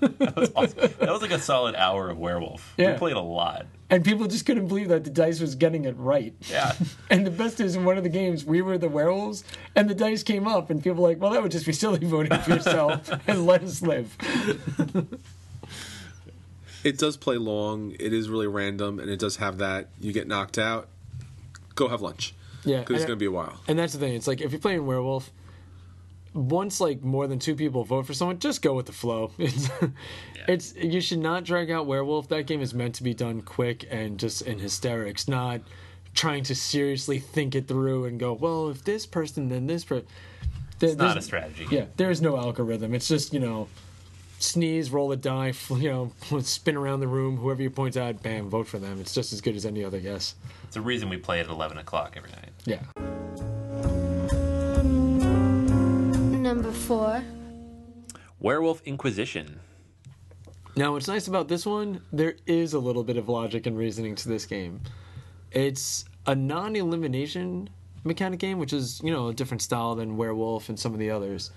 That was awesome. That was like a solid hour of werewolf. Yeah. We played a lot. And people just couldn't believe that the dice was getting it right. Yeah. And the best is, in one of the games, we were the werewolves, and the dice came up, and people were like, well, that would just be silly voting for yourself, and let us live. It does play long, it is really random, and it does have that, you get knocked out, go have lunch. Yeah. Because it's going to be a while. And that's the thing, it's like, if you're playing werewolf, once like more than 2 people vote for someone, just go with the flow. It's you should not drag out werewolf. That game is meant to be done quick and just in hysterics, not trying to seriously think it through and go, well, if this person, then this person. It's not a strategy. Yeah, there is no algorithm. It's just, you know, sneeze, roll a die, spin around the room. Whoever you point out, bam, vote for them. It's just as good as any other guess. It's the reason we play at 11 o'clock every night. Yeah. Number 4. Werewolf Inquisition. Now, what's nice about this one, there is a little bit of logic and reasoning to this game. It's a non-elimination mechanic game, which is, you know, a different style than Werewolf and some of the others.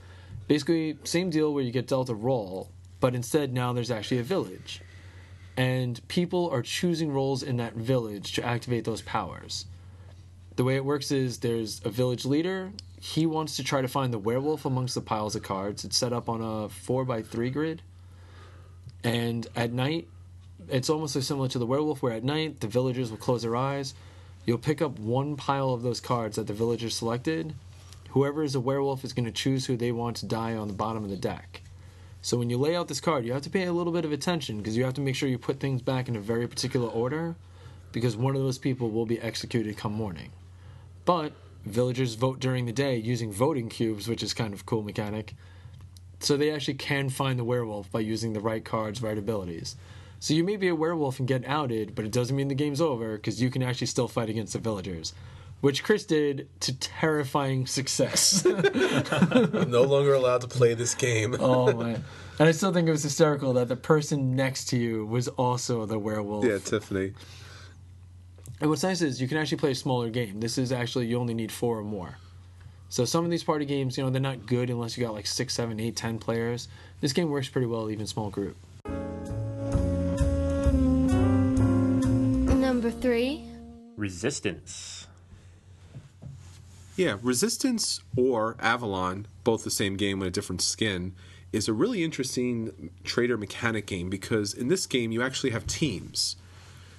Basically, same deal where you get dealt a roll, but instead now there's actually a village. And people are choosing roles in that village to activate those powers. The way it works is there's a village leader. He wants to try to find the werewolf amongst the piles of cards. It's set up on a 4x3 grid. And at night, it's almost so similar to the werewolf, where at night the villagers will close their eyes. You'll pick up one pile of those cards that the villagers selected. Whoever is a werewolf is going to choose who they want to die on the bottom of the deck. So when you lay out this card, you have to pay a little bit of attention because you have to make sure you put things back in a very particular order because one of those people will be executed come morning. But... villagers vote during the day using voting cubes, which is kind of a cool mechanic. So they actually can find the werewolf by using the right cards, right abilities. So you may be a werewolf and get outed, but it doesn't mean the game's over, because you can actually still fight against the villagers. Which Chris did to terrifying success. I'm no longer allowed to play this game. Oh, man. And I still think it was hysterical that the person next to you was also the werewolf. Yeah, Tiffany. And what's nice is you can actually play a smaller game. This is actually, you only need 4 or more. So some of these party games, you know, they're not good unless you got like 6, 7, 8, 10 players. This game works pretty well, even small group. Number 3. Resistance. Yeah, Resistance or Avalon, both the same game with a different skin, is a really interesting trader mechanic game because in this game you actually have teams.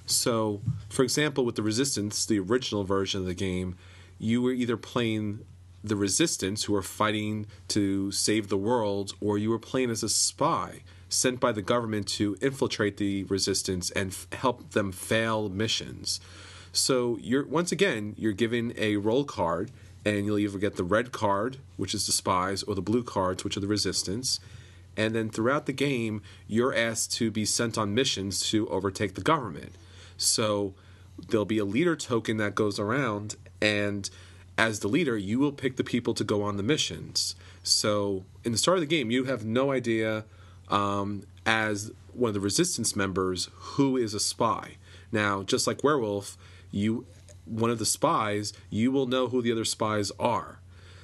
So, for example, with the Resistance, the original version of the game, you were either playing the Resistance, who are fighting to save the world, or you were playing as a spy sent by the government to infiltrate the Resistance and help them fail missions. So, once again, you're given a roll card, and you'll either get the red card, which is the spies, or the blue cards, which are the Resistance. And then throughout the game, you're asked to be sent on missions to overtake the government. So there'll be a leader token that goes around, and as the leader, you will pick the people to go on the missions. So in the start of the game, you have no idea as one of the Resistance members who is a spy. Now, just like Werewolf, one of the spies, you will know who the other spies are.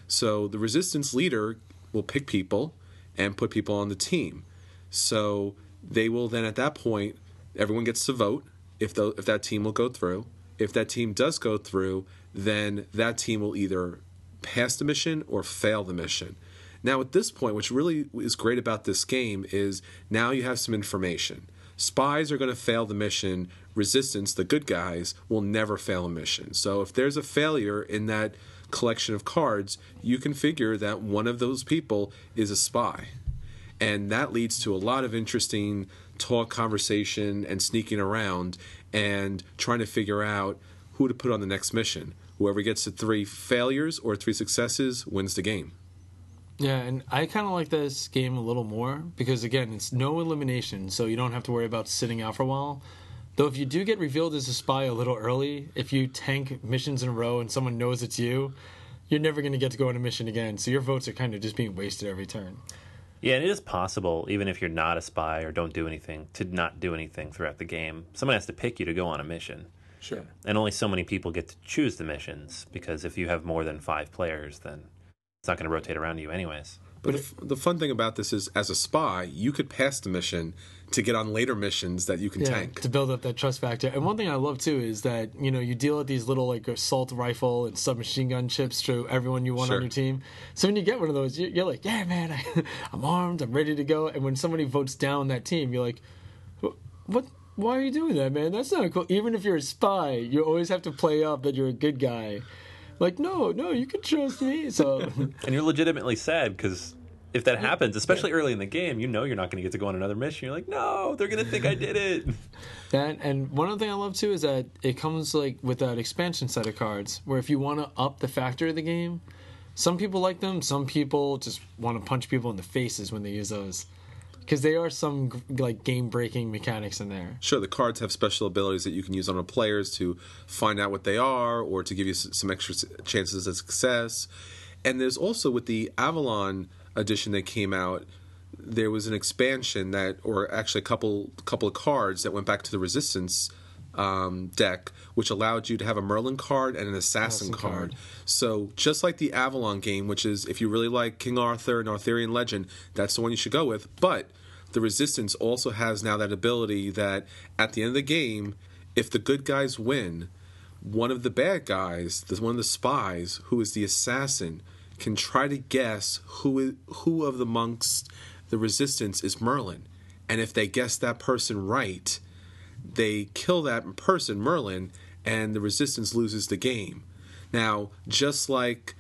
So the Resistance leader will pick people and put people on the team. So they will then, at that point, everyone gets to vote if that team will go through. If that team does go through, then that team will either pass the mission or fail the mission. Now, at this point, which really is great about this game is now you have some information. Spies are going to fail the mission. Resistance, the good guys, will never fail a mission. So if there's a failure in that collection of cards, you can figure that one of those people is a spy. And that leads to a lot of interesting talk, conversation, and sneaking around and trying to figure out who to put on the next mission. Whoever gets to 3 failures or 3 successes wins the game. Yeah, and I kind of like this game a little more because, again, it's no elimination, so you don't have to worry about sitting out for a while. Though if you do get revealed as a spy a little early, if you tank missions in a row and someone knows it's you, you're never going to get to go on a mission again, so your votes are kind of just being wasted every turn. Yeah, and it is possible, even if you're not a spy or don't do anything, to not do anything throughout the game. Someone has to pick you to go on a mission. Sure. And only so many people get to choose the missions, because if you have more than 5 players, then it's not going to rotate around you anyways. But if, the fun thing about this is, as a spy, you could pass the mission to get on later missions that you can tank. To build up that trust factor. And one thing I love, too, is that, you know, you deal with these little, like, assault rifle and submachine gun chips to everyone you want on your team. So when you get one of those, you're like, yeah, man, I'm armed, I'm ready to go. And when somebody votes down that team, you're like, what? Why are you doing that, man? That's not cool. Even if you're a spy, you always have to play up that you're a good guy. Like, no, you can trust me. So, and you're legitimately sad because if that happens, especially early in the game, you know you're not going to get to go on another mission. You're like, no, they're going to think I did it. That, and one other thing I love, too, is that it comes like with that expansion set of cards where if you want to up the factor of the game, some people like them. Some people just want to punch people in the faces when they use those because there are some like game-breaking mechanics in there. Sure, the cards have special abilities that you can use on our players to find out what they are or to give you some extra chances of success. And there's also, with the Avalon edition that came out, there was an expansion that, or actually a couple of cards that went back to the Resistance deck, which allowed you to have a Merlin card and an Assassin card. So just like the Avalon game, which is, if you really like King Arthur and Arthurian legend, that's the one you should go with. But the Resistance also has now that ability that at the end of the game, if the good guys win, one of the bad guys, one of the spies, who is the assassin, can try to guess who of the monks, the Resistance, is Merlin. And if they guess that person right, they kill that person, Merlin, and the Resistance loses the game. Now, just like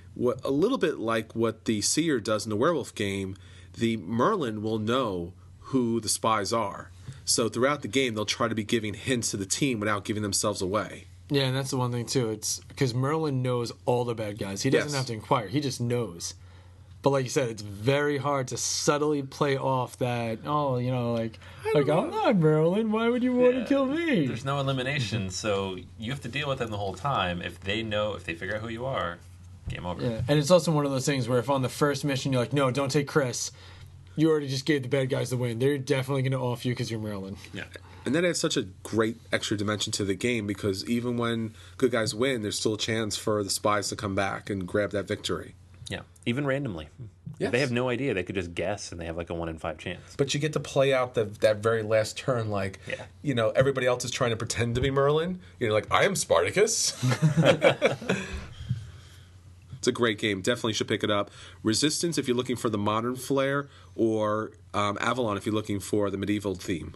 a little bit like what the Seer does in the Werewolf game, the Merlin will know who the spies are. So throughout the game, they'll try to be giving hints to the team without giving themselves away. Yeah, and that's the one thing, too. It's because Merlin knows all the bad guys. He doesn't have to inquire. He just knows. But like you said, it's very hard to subtly play off that, oh, you know, like I'm not Merlin. Why would you want to kill me? There's no elimination, so you have to deal with them the whole time. If they figure out who you are, game over. Yeah, and it's also one of those things where if on the first mission you're like, no, don't take Chris, you already just gave the bad guys the win. They're definitely going to off you because you're Merlin. Yeah. And that adds such a great extra dimension to the game because even when good guys win, there's still a chance for the spies to come back and grab that victory. Yeah, even randomly. Yes. They have no idea. They could just guess, and they have like a 1 in 5 chance. But you get to play out that very last turn, like, you know, everybody else is trying to pretend to be Merlin. You're like, I am Spartacus. It's a great game. Definitely should pick it up. Resistance, if you're looking for the modern flair, or Avalon, if you're looking for the medieval theme.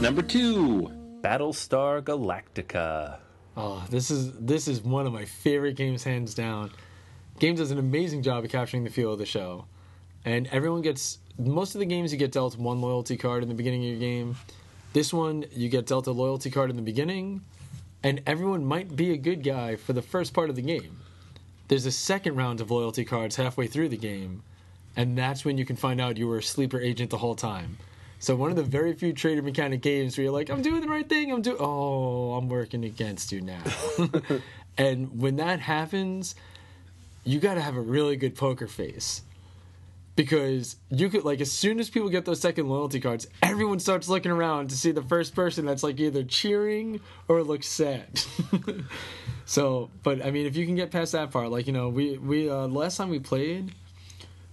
Number 2, Battlestar Galactica. Oh, this is one of my favorite games, hands down. Game does an amazing job of capturing the feel of the show. And everyone gets... Most of the games you get dealt one loyalty card in the beginning of your game. This one, you get dealt a loyalty card in the beginning, and everyone might be a good guy for the first part of the game. There's a second round of loyalty cards halfway through the game, and that's when you can find out you were a sleeper agent the whole time. So one of the very few traitor mechanic games where you're like, I'm doing the right thing, I'm working against you now. And when that happens, you got to have a really good poker face. Because you could, like, as soon as people get those second loyalty cards, everyone starts looking around to see the first person that's, like, either cheering or looks sad. So, but, I mean, if you can get past that part, like, you know, we last time we played,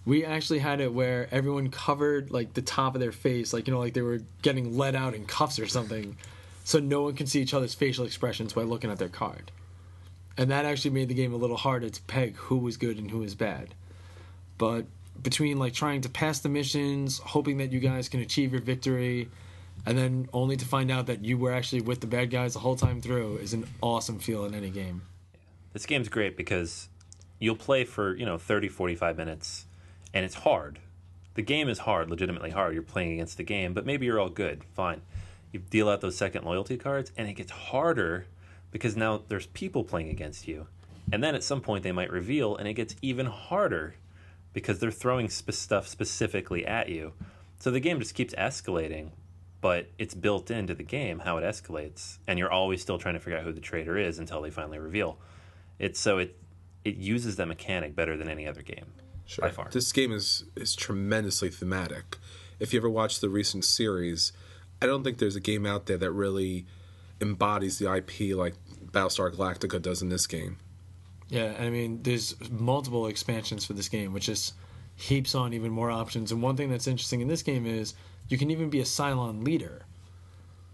we actually had it where everyone covered, like, the top of their face, like, you know, like they were getting let out in cuffs or something, so no one could see each other's facial expressions by looking at their card. And that actually made the game a little harder to peg who was good and who was bad. But between, like, trying to pass the missions, hoping that you guys can achieve your victory, and then only to find out that you were actually with the bad guys the whole time through is an awesome feel in any game. This game's great because you'll play for, you know, 30, 45 minutes, and it's hard. The game is hard, legitimately hard. You're playing against the game, but maybe you're all good, fine. You deal out those second loyalty cards, and it gets harder because now there's people playing against you. And then at some point they might reveal, and it gets even harder because they're throwing stuff specifically at you. So the game just keeps escalating, but it's built into the game how it escalates, and you're always still trying to figure out who the traitor is until they finally reveal. It uses that mechanic better than any other game, sure, by far. This game is tremendously thematic. If you ever watch the recent series, I don't think there's a game out there that really embodies the IP like Battlestar Galactica does in this game. Yeah, I mean, there's multiple expansions for this game, which just heaps on even more options. And one thing that's interesting in this game is you can even be a Cylon leader,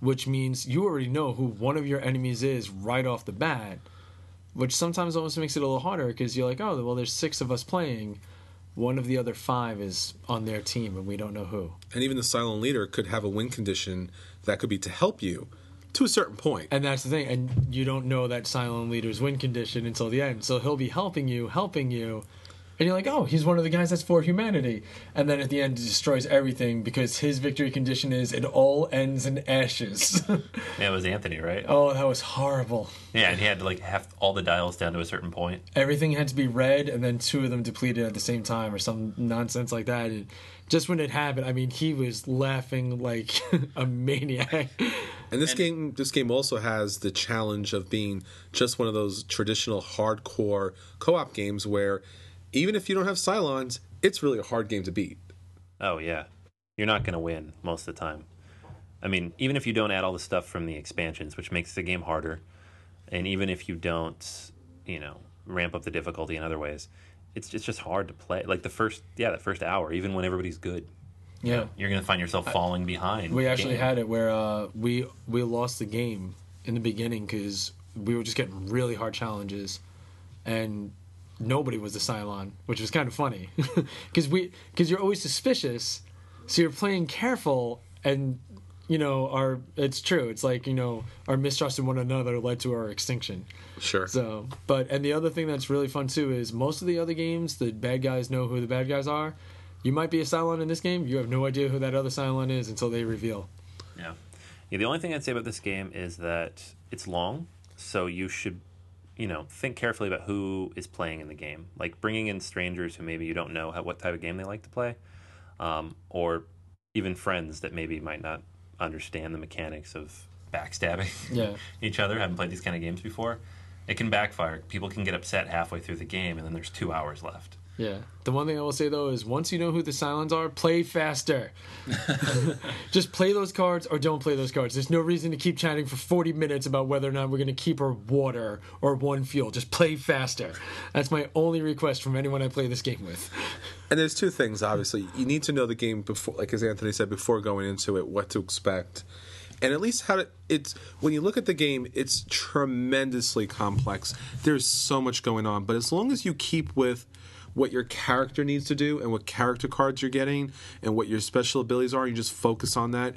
which means you already know who one of your enemies is right off the bat, which sometimes almost makes it a little harder because you're like, oh, well, there's six of us playing. One of the other five is on their team, and we don't know who. And even the Cylon leader could have a win condition that could be to help you to a certain point. And that's the thing. And you don't know that Cylon leader's win condition until the end. So he'll be helping you. And you're like, oh, he's one of the guys that's for humanity. And then at the end, it destroys everything because his victory condition is it all ends in ashes. That was Anthony, right? Oh, that was horrible. Yeah, and he had to, like, half all the dials down to a certain point. Everything had to be red, and then two of them depleted at the same time or some nonsense like that. And just when it happened, I mean, he was laughing like a maniac. And this game also has the challenge of being just one of those traditional hardcore co-op games where even if you don't have Cylons, it's really a hard game to beat. Oh, yeah. You're not going to win most of the time. I mean, even if you don't add all the stuff from the expansions, which makes the game harder, and even if you don't, you know, ramp up the difficulty in other ways, it's just hard to play. Like that first hour, even when everybody's good. Yeah. You're going to find yourself falling behind. We actually had it where we lost the game in the beginning because we were just getting really hard challenges, and nobody was a Cylon, which was kind of funny. Because you're always suspicious, so you're playing careful, and, you know, it's true. It's like, you know, our mistrust in one another led to our extinction. Sure. So, and the other thing that's really fun, too, is most of the other games, the bad guys know who the bad guys are. You might be a Cylon in this game, you have no idea who that other Cylon is until they reveal. Yeah. The only thing I'd say about this game is that it's long, so you should, you know, think carefully about who is playing in the game. Like bringing in strangers who maybe you don't know what type of game they like to play, or even friends that maybe might not understand the mechanics of backstabbing each other, haven't played these kind of games before. It can backfire. People can get upset halfway through the game, and then there's 2 hours left. Yeah. The one thing I will say, though, is once you know who the Cylons are, play faster. Just play those cards or don't play those cards. There's no reason to keep chatting for 40 minutes about whether or not we're going to keep our water or one fuel. Just play faster. That's my only request from anyone I play this game with. And there's two things, obviously. You need to know the game before, like as Anthony said, before going into it, what to expect. And at least when you look at the game, it's tremendously complex. There's so much going on. But as long as you keep with what your character needs to do and what character cards you're getting and what your special abilities are, you just focus on that,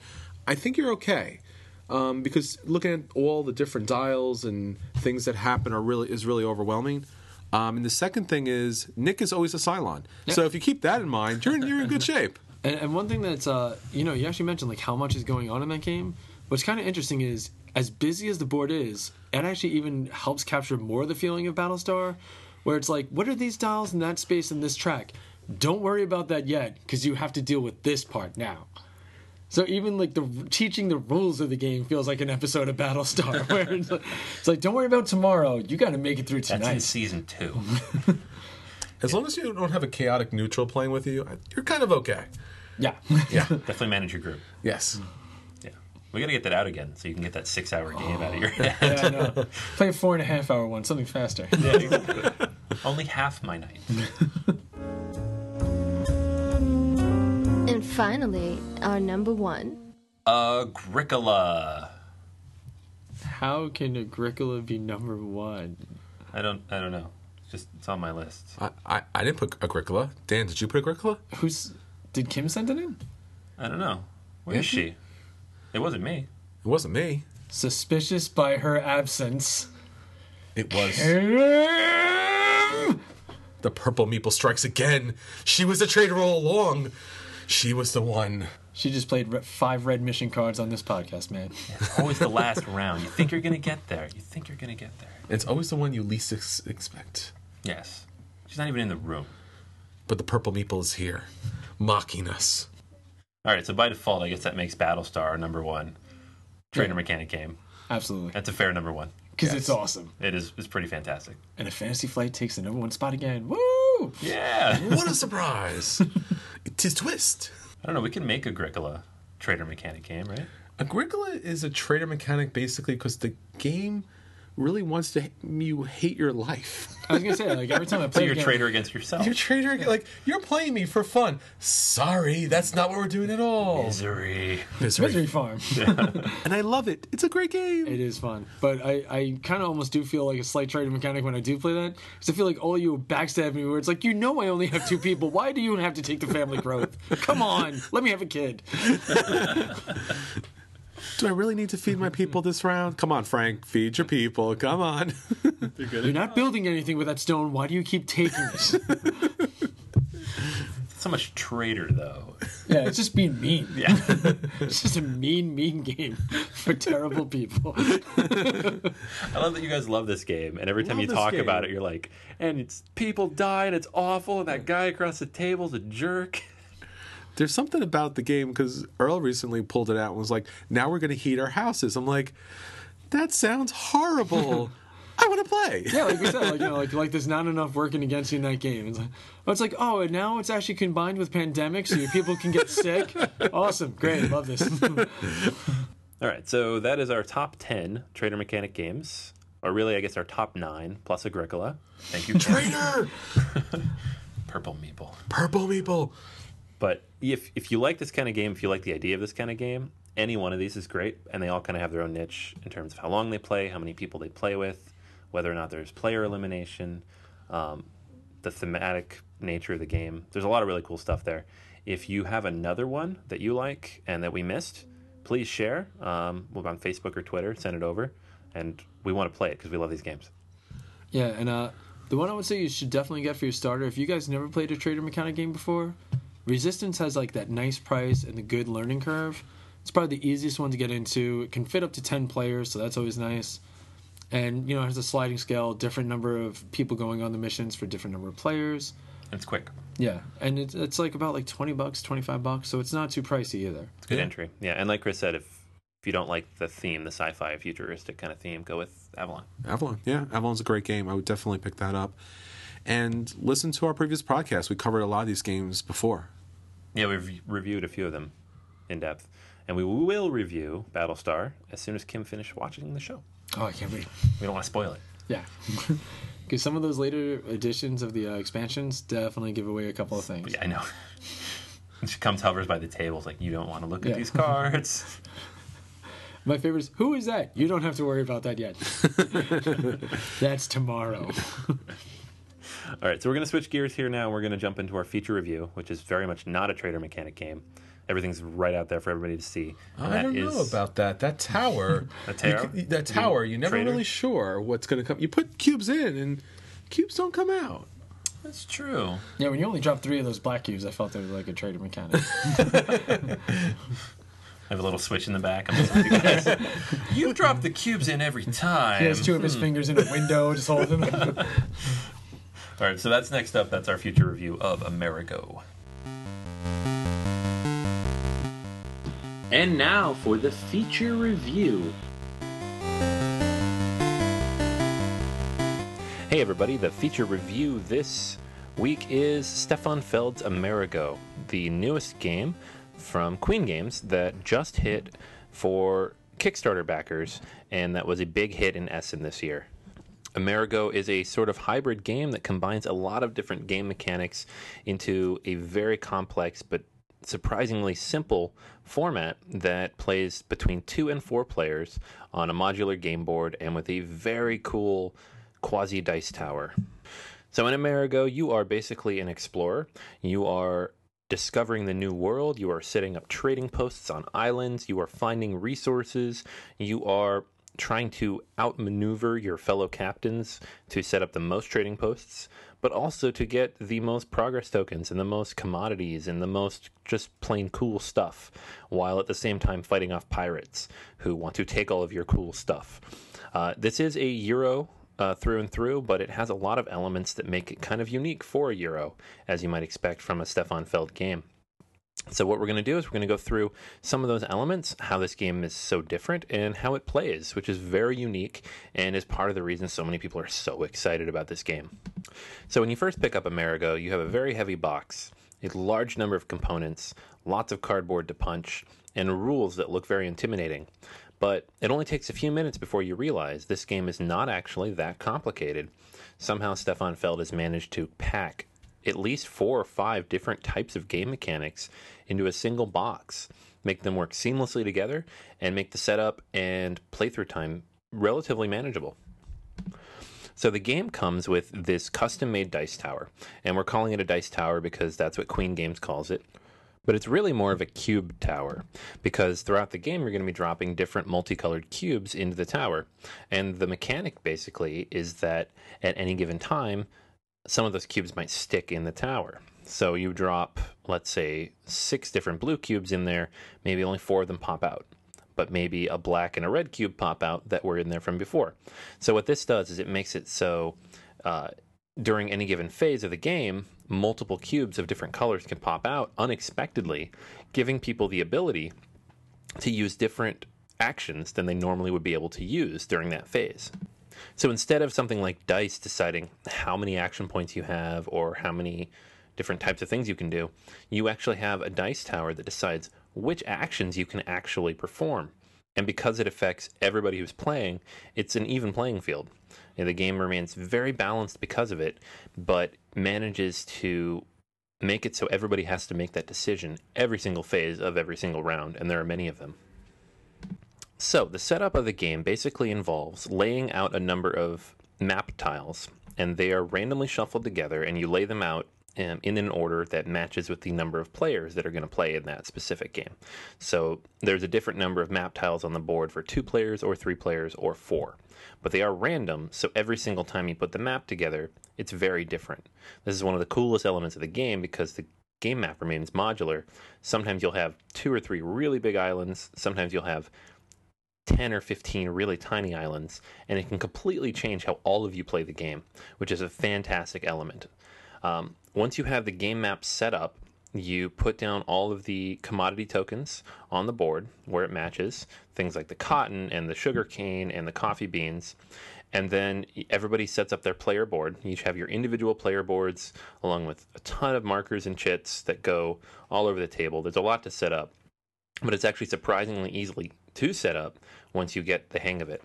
I think you're okay. Because looking at all the different dials and things that happen is really overwhelming. And the second thing is Nick is always a Cylon. Yeah. So if you keep that in mind, you're in good shape. And one thing that's, you know, you actually mentioned like how much is going on in that game. What's kind of interesting is as busy as the board is, it actually even helps capture more of the feeling of Battlestar, where it's like, what are these dials in that space in this track? Don't worry about that yet, because you have to deal with this part now. So even like teaching the rules of the game feels like an episode of Battlestar, where it's like, don't worry about tomorrow. You got to make it through tonight. That's in season 2. As long as you don't have a chaotic neutral playing with you, you're kind of okay. Yeah. Yeah. Definitely manage your group. Yes. Yeah. We got to get that out again so you can get that 6-hour game out of your head. Yeah, I know. Play a 4.5-hour one, something faster. Yeah, exactly. Only half my night. And finally, our number one. Agricola. How can Agricola be number one? I don't know. It's on my list. I didn't put Agricola. Dan, did you put Agricola? Did Kim send it in? I don't know. Where is she? It wasn't me. It wasn't me. Suspicious by her absence. It was. Kim! The purple meeple strikes again. She was a traitor all along. She was the one. She just played 5 red mission cards on this podcast, man. It's always the last round. You think you're going to get there. It's always the one you least expect. Yes. She's not even in the room. But the purple meeple is here, mocking us. All right, so by default, I guess that makes Battlestar number one. Trainer mechanic game. Absolutely. That's a fair number one. Because it's awesome. It is. It's pretty fantastic. And a Fantasy Flight takes the number one spot again. Woo! Yeah! What a surprise! Tis twist. I don't know. We can make Agricola trader mechanic game, right? Agricola is a trader mechanic basically because the game really wants to you hate your life. I was gonna say, like, every time I play, so you're a traitor against yourself. You're a traitor, like, you're playing me for fun. Sorry, that's not what we're doing at all. Misery Farm. Yeah. And I love it. It's a great game. It is fun, but I kind of almost do feel like a slight traitor mechanic when I do play that, because I feel like all you backstab me. Where it's like, you know, I only have 2 people. Why do you have to take the family growth? Come on, let me have a kid. Do I really need to feed my people this round? Come on, Frank. Feed your people. Come on. You're not building anything with that stone. Why do you keep taking it? So much traitor, though. Yeah, it's just being mean. Yeah. It's just a mean game for terrible people. I love that you guys love this game, and every time you talk about it, you're like, and it's people die, and it's awful, and that guy across the table's a jerk. There's something about the game, because Earl recently pulled it out and was like, now we're going to heat our houses. I'm like, that sounds horrible. I want to play. Yeah, like we said, like, you know, like there's not enough working against you in that game. It's like, oh, and now it's actually combined with Pandemic, so your people can get sick. Awesome. Great. Love this. All right. So that is our top 10 Trader Mechanic games, or really, I guess, our top 9 plus Agricola. Thank you. Trader! Purple Meeple. Purple Meeple. But if you like this kind of game, if you like the idea of this kind of game, any one of these is great, and they all kind of have their own niche in terms of how long they play, how many people they play with, whether or not there's player elimination, the thematic nature of the game. There's a lot of really cool stuff there. If you have another one that you like and that we missed, please share. We'll be on Facebook or Twitter, send it over, and we want to play it because we love these games. Yeah, and the one I would say you should definitely get for your starter, if you guys never played a trader mechanic game before, Resistance has like that nice price and the good learning curve. It's probably the easiest one to get into. It can fit up to 10 players, so that's always nice. And, you know, it has a sliding scale, different number of people going on the missions for different number of players. It's quick. Yeah, and it's like about like $20, $25, so it's not too pricey either. It's a good entry. Yeah, and like Chris said, if you don't like the theme, the sci-fi futuristic kind of theme, go with Avalon. Avalon, yeah. Avalon's a great game. I would definitely pick that up. And listen to our previous podcast. We covered a lot of these games before. Yeah, we've reviewed a few of them in depth. And we will review Battlestar as soon as Kim finishes watching the show. Oh, I can't wait. We don't want to spoil it. Yeah. Because some of those later editions of the expansions definitely give away a couple of things. Yeah, I know. She comes, hovers by the tables like, you don't want to look at these cards. My favorite is, who is that? You don't have to worry about that yet. That's tomorrow. All right, so we're going to switch gears here now. We're going to jump into our feature review, which is very much not a trader mechanic game. Everything's right out there for everybody to see. And I don't know about that. That tower. That tower. You're never really sure what's going to come. You put cubes in, and cubes don't come out. That's true. Yeah, when you only dropped 3 of those black cubes, I felt they were like a trader mechanic. I have a little switch in the back. I'm just like, you guys, you drop the cubes in every time. He has 2 of his fingers in a window, just holding them. All right, so that's next up. That's our future review of Amerigo. And now for the feature review. Hey, everybody. The feature review this week is Stefan Feld's Amerigo, the newest game from Queen Games that just hit for Kickstarter backers, and that was a big hit in Essen this year. Amerigo is a sort of hybrid game that combines a lot of different game mechanics into a very complex but surprisingly simple format that plays between 2 and 4 players on a modular game board and with a very cool quasi-dice tower. So in Amerigo, you are basically an explorer. You are discovering the new world. You are setting up trading posts on islands. You are finding resources. You are trying to outmaneuver your fellow captains to set up the most trading posts, but also to get the most progress tokens and the most commodities and the most just plain cool stuff, while at the same time fighting off pirates who want to take all of your cool stuff. This is a Euro through and through, but it has a lot of elements that make it kind of unique for a Euro, as you might expect from a Stefan Feld game. So what we're going to do is we're going to go through some of those elements, how this game is so different, and how it plays, which is very unique and is part of the reason so many people are so excited about this game. So when you first pick up Amerigo, you have a very heavy box, a large number of components, lots of cardboard to punch, and rules that look very intimidating. But it only takes a few minutes before you realize this game is not actually that complicated. Somehow Stefan Feld has managed to pack at least 4 or 5 different types of game mechanics into a single box, make them work seamlessly together, and make the setup and playthrough time relatively manageable. So the game comes with this custom-made dice tower, and we're calling it a dice tower because that's what Queen Games calls it. But it's really more of a cube tower, because throughout the game you're going to be dropping different multicolored cubes into the tower. And the mechanic basically is that at any given time, some of those cubes might stick in the tower. So you drop, let's say, 6 different blue cubes in there, maybe only 4 of them pop out, but maybe a black and a red cube pop out that were in there from before. So what this does is it makes it so during any given phase of the game, multiple cubes of different colors can pop out unexpectedly, giving people the ability to use different actions than they normally would be able to use during that phase. So instead of something like dice deciding how many action points you have or how many different types of things you can do, you actually have a dice tower that decides which actions you can actually perform. And because it affects everybody who's playing, it's an even playing field. And the game remains very balanced because of it, but manages to make it so everybody has to make that decision every single phase of every single round, and there are many of them. So the setup of the game basically involves laying out a number of map tiles, and they are randomly shuffled together, and you lay them out in an order that matches with the number of players that are going to play in that specific game. So there's a different number of map tiles on the board for 2 players or 3 players or 4, but they are random, so every single time you put the map together, it's very different. This is one of the coolest elements of the game because the game map remains modular. Sometimes you'll have 2 or 3 really big islands, sometimes you'll have 10 or 15 really tiny islands, and it can completely change how all of you play the game, which is a fantastic element. Once you have the game map set up, you put down all of the commodity tokens on the board where it matches, things like the cotton and the sugar cane and the coffee beans, and then everybody sets up their player board. You each have your individual player boards along with a ton of markers and chits that go all over the table. There's a lot to set up, but it's actually surprisingly easily to set up once you get the hang of it.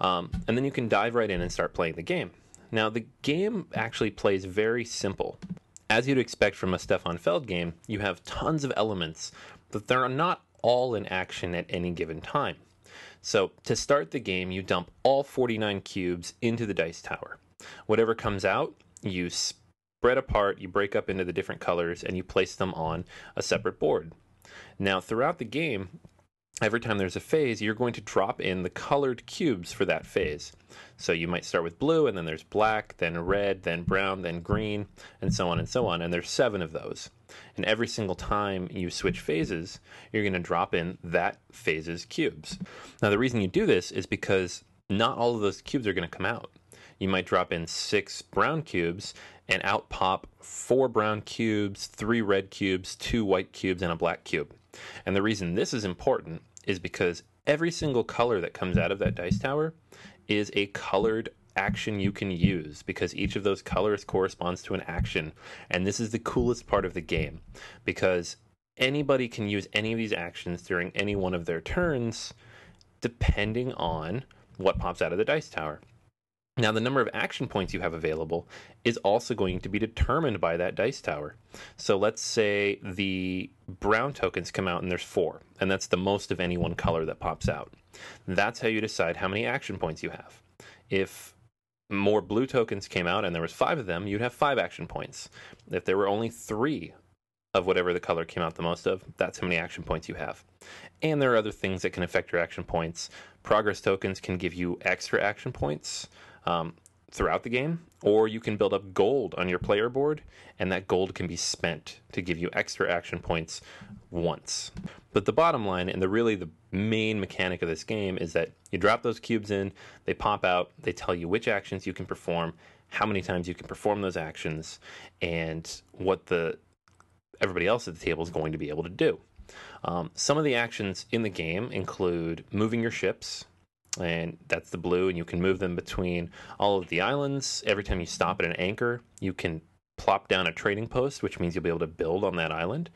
And then you can dive right in and start playing the game. Now, the game actually plays very simple. As you'd expect from a Stefan Feld game, you have tons of elements, but they're not all in action at any given time. So to start the game, you dump all 49 cubes into the dice tower. Whatever comes out, you spread apart, you break up into the different colors, and you place them on a separate board. Now, throughout the game, every time there's a phase, you're going to drop in the colored cubes for that phase. So you might start with blue, and then there's black, then red, then brown, then green, and so on and so on. And there's 7 of those. And every single time you switch phases, you're going to drop in that phase's cubes. Now, the reason you do this is because not all of those cubes are going to come out. You might drop in 6 brown cubes, and out pop 4 brown cubes, 3 red cubes, 2 white cubes, and a black cube. And the reason this is important is because every single color that comes out of that dice tower is a colored action you can use, because each of those colors corresponds to an action. And this is the coolest part of the game, because anybody can use any of these actions during any one of their turns, depending on what pops out of the dice tower. Now, the number of action points you have available is also going to be determined by that dice tower. So let's say the brown tokens come out and there's 4, and that's the most of any one color that pops out. That's how you decide how many action points you have. If more blue tokens came out and there was 5 of them, you'd have 5 action points. If there were only 3 of whatever the color came out the most of, that's how many action points you have. And there are other things that can affect your action points. Progress tokens can give you extra action points throughout the game, or you can build up gold on your player board, and that gold can be spent to give you extra action points once. But the bottom line, and the main mechanic of this game, is that you drop those cubes in, they pop out, they tell you which actions you can perform, how many times you can perform those actions, and what everybody else at the table is going to be able to do. Some of the actions in the game include moving your ships, and that's the blue, and you can move them between all of the islands. Every time you stop at an anchor, you can plop down a trading post, which means you'll be able to build on that island.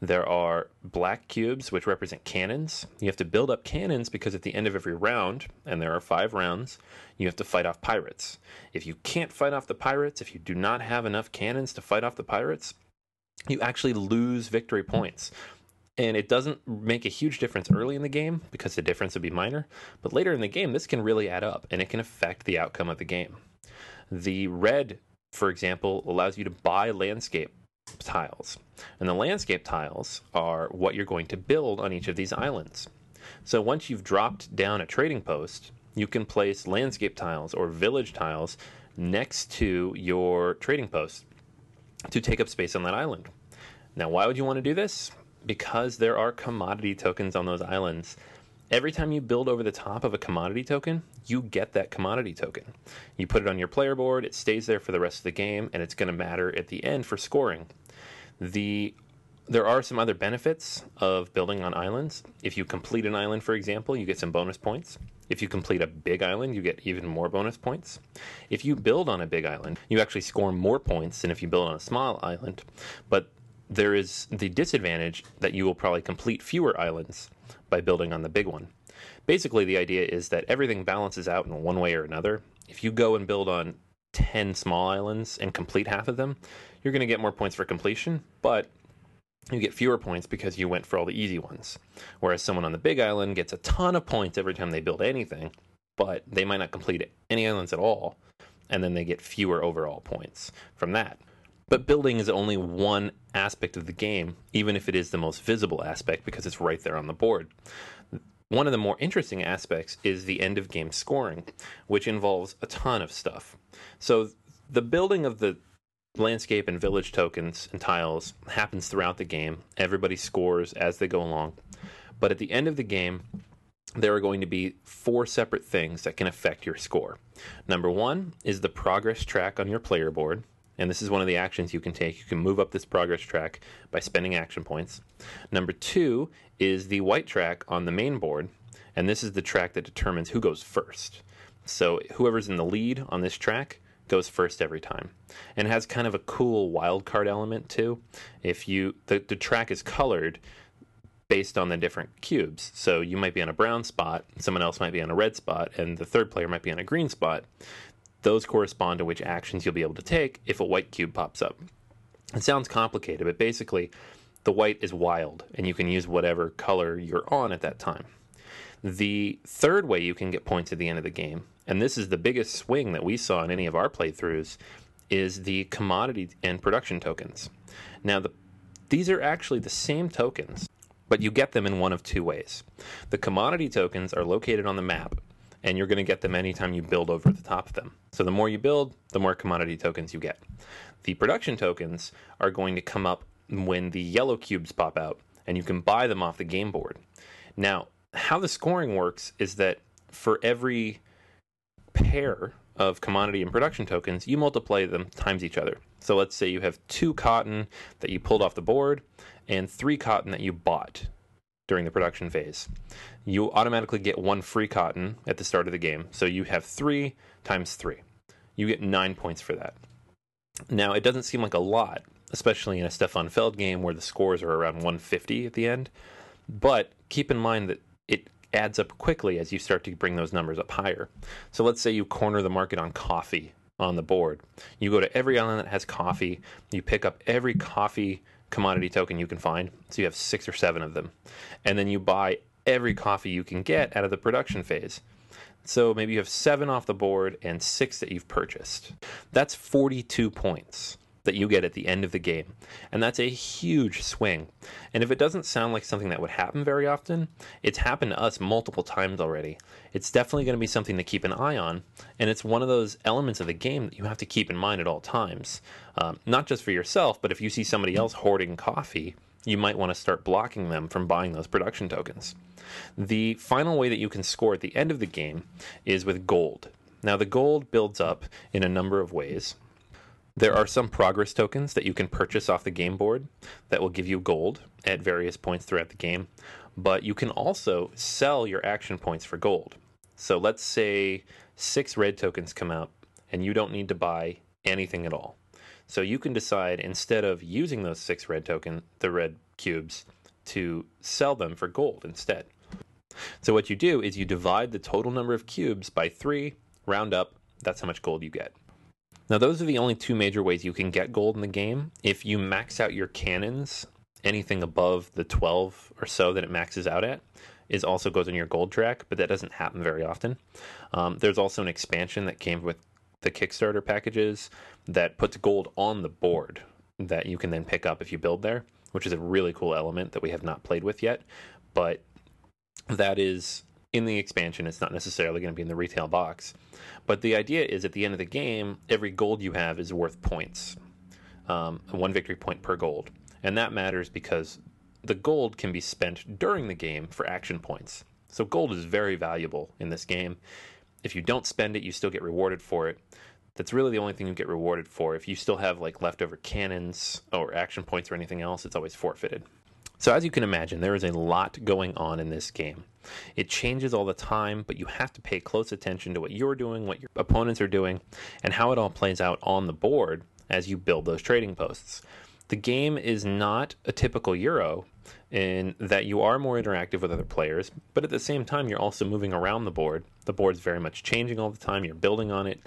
There are black cubes, which represent cannons. You have to build up cannons because at the end of every round, and there are 5 rounds, you have to fight off pirates. If you can't fight off the pirates, if you do not have enough cannons to fight off the pirates, you actually lose victory points. And it doesn't make a huge difference early in the game because the difference would be minor. But later in the game, this can really add up, and it can affect the outcome of the game. The red, for example, allows you to buy landscape tiles. And the landscape tiles are what you're going to build on each of these islands. So once you've dropped down a trading post, you can place landscape tiles or village tiles next to your trading post to take up space on that island. Now, why would you want to do this? Because there are commodity tokens on those islands. Every time you build over the top of a commodity token, you get that commodity token. You put it on your player board, it stays there for the rest of the game, and it's going to matter at the end for scoring. There are some other benefits of building on islands. If you complete an island, for example, you get some bonus points. If you complete a big island, you get even more bonus points. If you build on a big island, you actually score more points than if you build on a small island. But there is the disadvantage that you will probably complete fewer islands by building on the big one. Basically, the idea is that everything balances out in one way or another. If you go and build on 10 small islands and complete half of them, you're going to get more points for completion, but you get fewer points because you went for all the easy ones. Whereas someone on the big island gets a ton of points every time they build anything, but they might not complete any islands at all, and then they get fewer overall points from that. But building is only one aspect of the game, even if it is the most visible aspect because it's right there on the board. One of the more interesting aspects is the end of game scoring, which involves a ton of stuff. So the building of the landscape and village tokens and tiles happens throughout the game. Everybody scores as they go along. But at the end of the game, there are going to be 4 separate things that can affect your score. Number 1 is the progress track on your player board. And this is one of the actions you can take. You can move up this progress track by spending action points. Number 2 is the white track on the main board, and this is the track that determines who goes first. So whoever's in the lead on this track goes first every time. And it has kind of a cool wildcard element too. If the track is colored based on the different cubes. So you might be on a brown spot, someone else might be on a red spot, and the third player might be on a green spot. Those correspond to which actions you'll be able to take if a white cube pops up. It sounds complicated, but basically the white is wild, and you can use whatever color you're on at that time. The third way you can get points at the end of the game, and this is the biggest swing that we saw in any of our playthroughs, is the commodity and production tokens. Now, these are actually the same tokens, but you get them in one of 2 ways. The commodity tokens are located on the map, and you're going to get them anytime you build over the top of them. So the more you build, the more commodity tokens you get. The production tokens are going to come up when the yellow cubes pop out, and you can buy them off the game board. Now, how the scoring works is that for every pair of commodity and production tokens, you multiply them times each other. So let's say you have 2 cotton that you pulled off the board and 3 cotton that you bought. during the production phase. You automatically get one free cotton at the start of the game, so you have 3 times 3. You get 9 points for that. Now, it doesn't seem like a lot, especially in a Stefan Feld game where the scores are around 150 at the end, but keep in mind that it adds up quickly as you start to bring those numbers up higher. So let's say you corner the market on coffee on the board. You go to every island that has coffee, you pick up every coffee commodity token you can find, so you have 6 or 7 of them, and then you buy every coffee you can get out of the production phase. So maybe you have 7 off the board and 6 that you've purchased. That's 42 points that you get at the end of the game, and that's a huge swing. And if it doesn't sound like something that would happen very often, it's happened to us multiple times already. It's definitely going to be something to keep an eye on, and it's one of those elements of the game that you have to keep in mind at all times, not just for yourself, but if you see somebody else hoarding coffee, you might want to start blocking them from buying those production tokens. The final way that you can score at the end of the game is with gold. Now, the gold builds up in a number of ways. There are some progress tokens that you can purchase off the game board that will give you gold at various points throughout the game, but you can also sell your action points for gold. So let's say 6 red tokens come out and you don't need to buy anything at all. So you can decide, instead of using those 6 red tokens, the red cubes, to sell them for gold instead. So what you do is you divide the total number of cubes by 3, round up, that's how much gold you get. Now, those are the only 2 major ways you can get gold in the game. If you max out your cannons, anything above the 12 or so that it maxes out at is also goes on your gold track, but that doesn't happen very often. There's also an expansion that came with the Kickstarter packages that puts gold on the board that you can then pick up if you build there, which is a really cool element that we have not played with yet, but that is in the expansion. It's not necessarily going to be in the retail box, but the idea is at the end of the game, every gold you have is worth points, 1 victory point per gold, and that matters because the gold can be spent during the game for action points. So gold is very valuable in this game. If you don't spend it, you still get rewarded for it. That's really the only thing you get rewarded for. If you still have like leftover cannons or action points or anything else, it's always forfeited. So as you can imagine, there is a lot going on in this game. It changes all the time, but you have to pay close attention to what you're doing, what your opponents are doing, and how it all plays out on the board as you build those trading posts. The game is not a typical Euro in that you are more interactive with other players, but at the same time, you're also moving around the board. The board's very much changing all the time. You're building on it.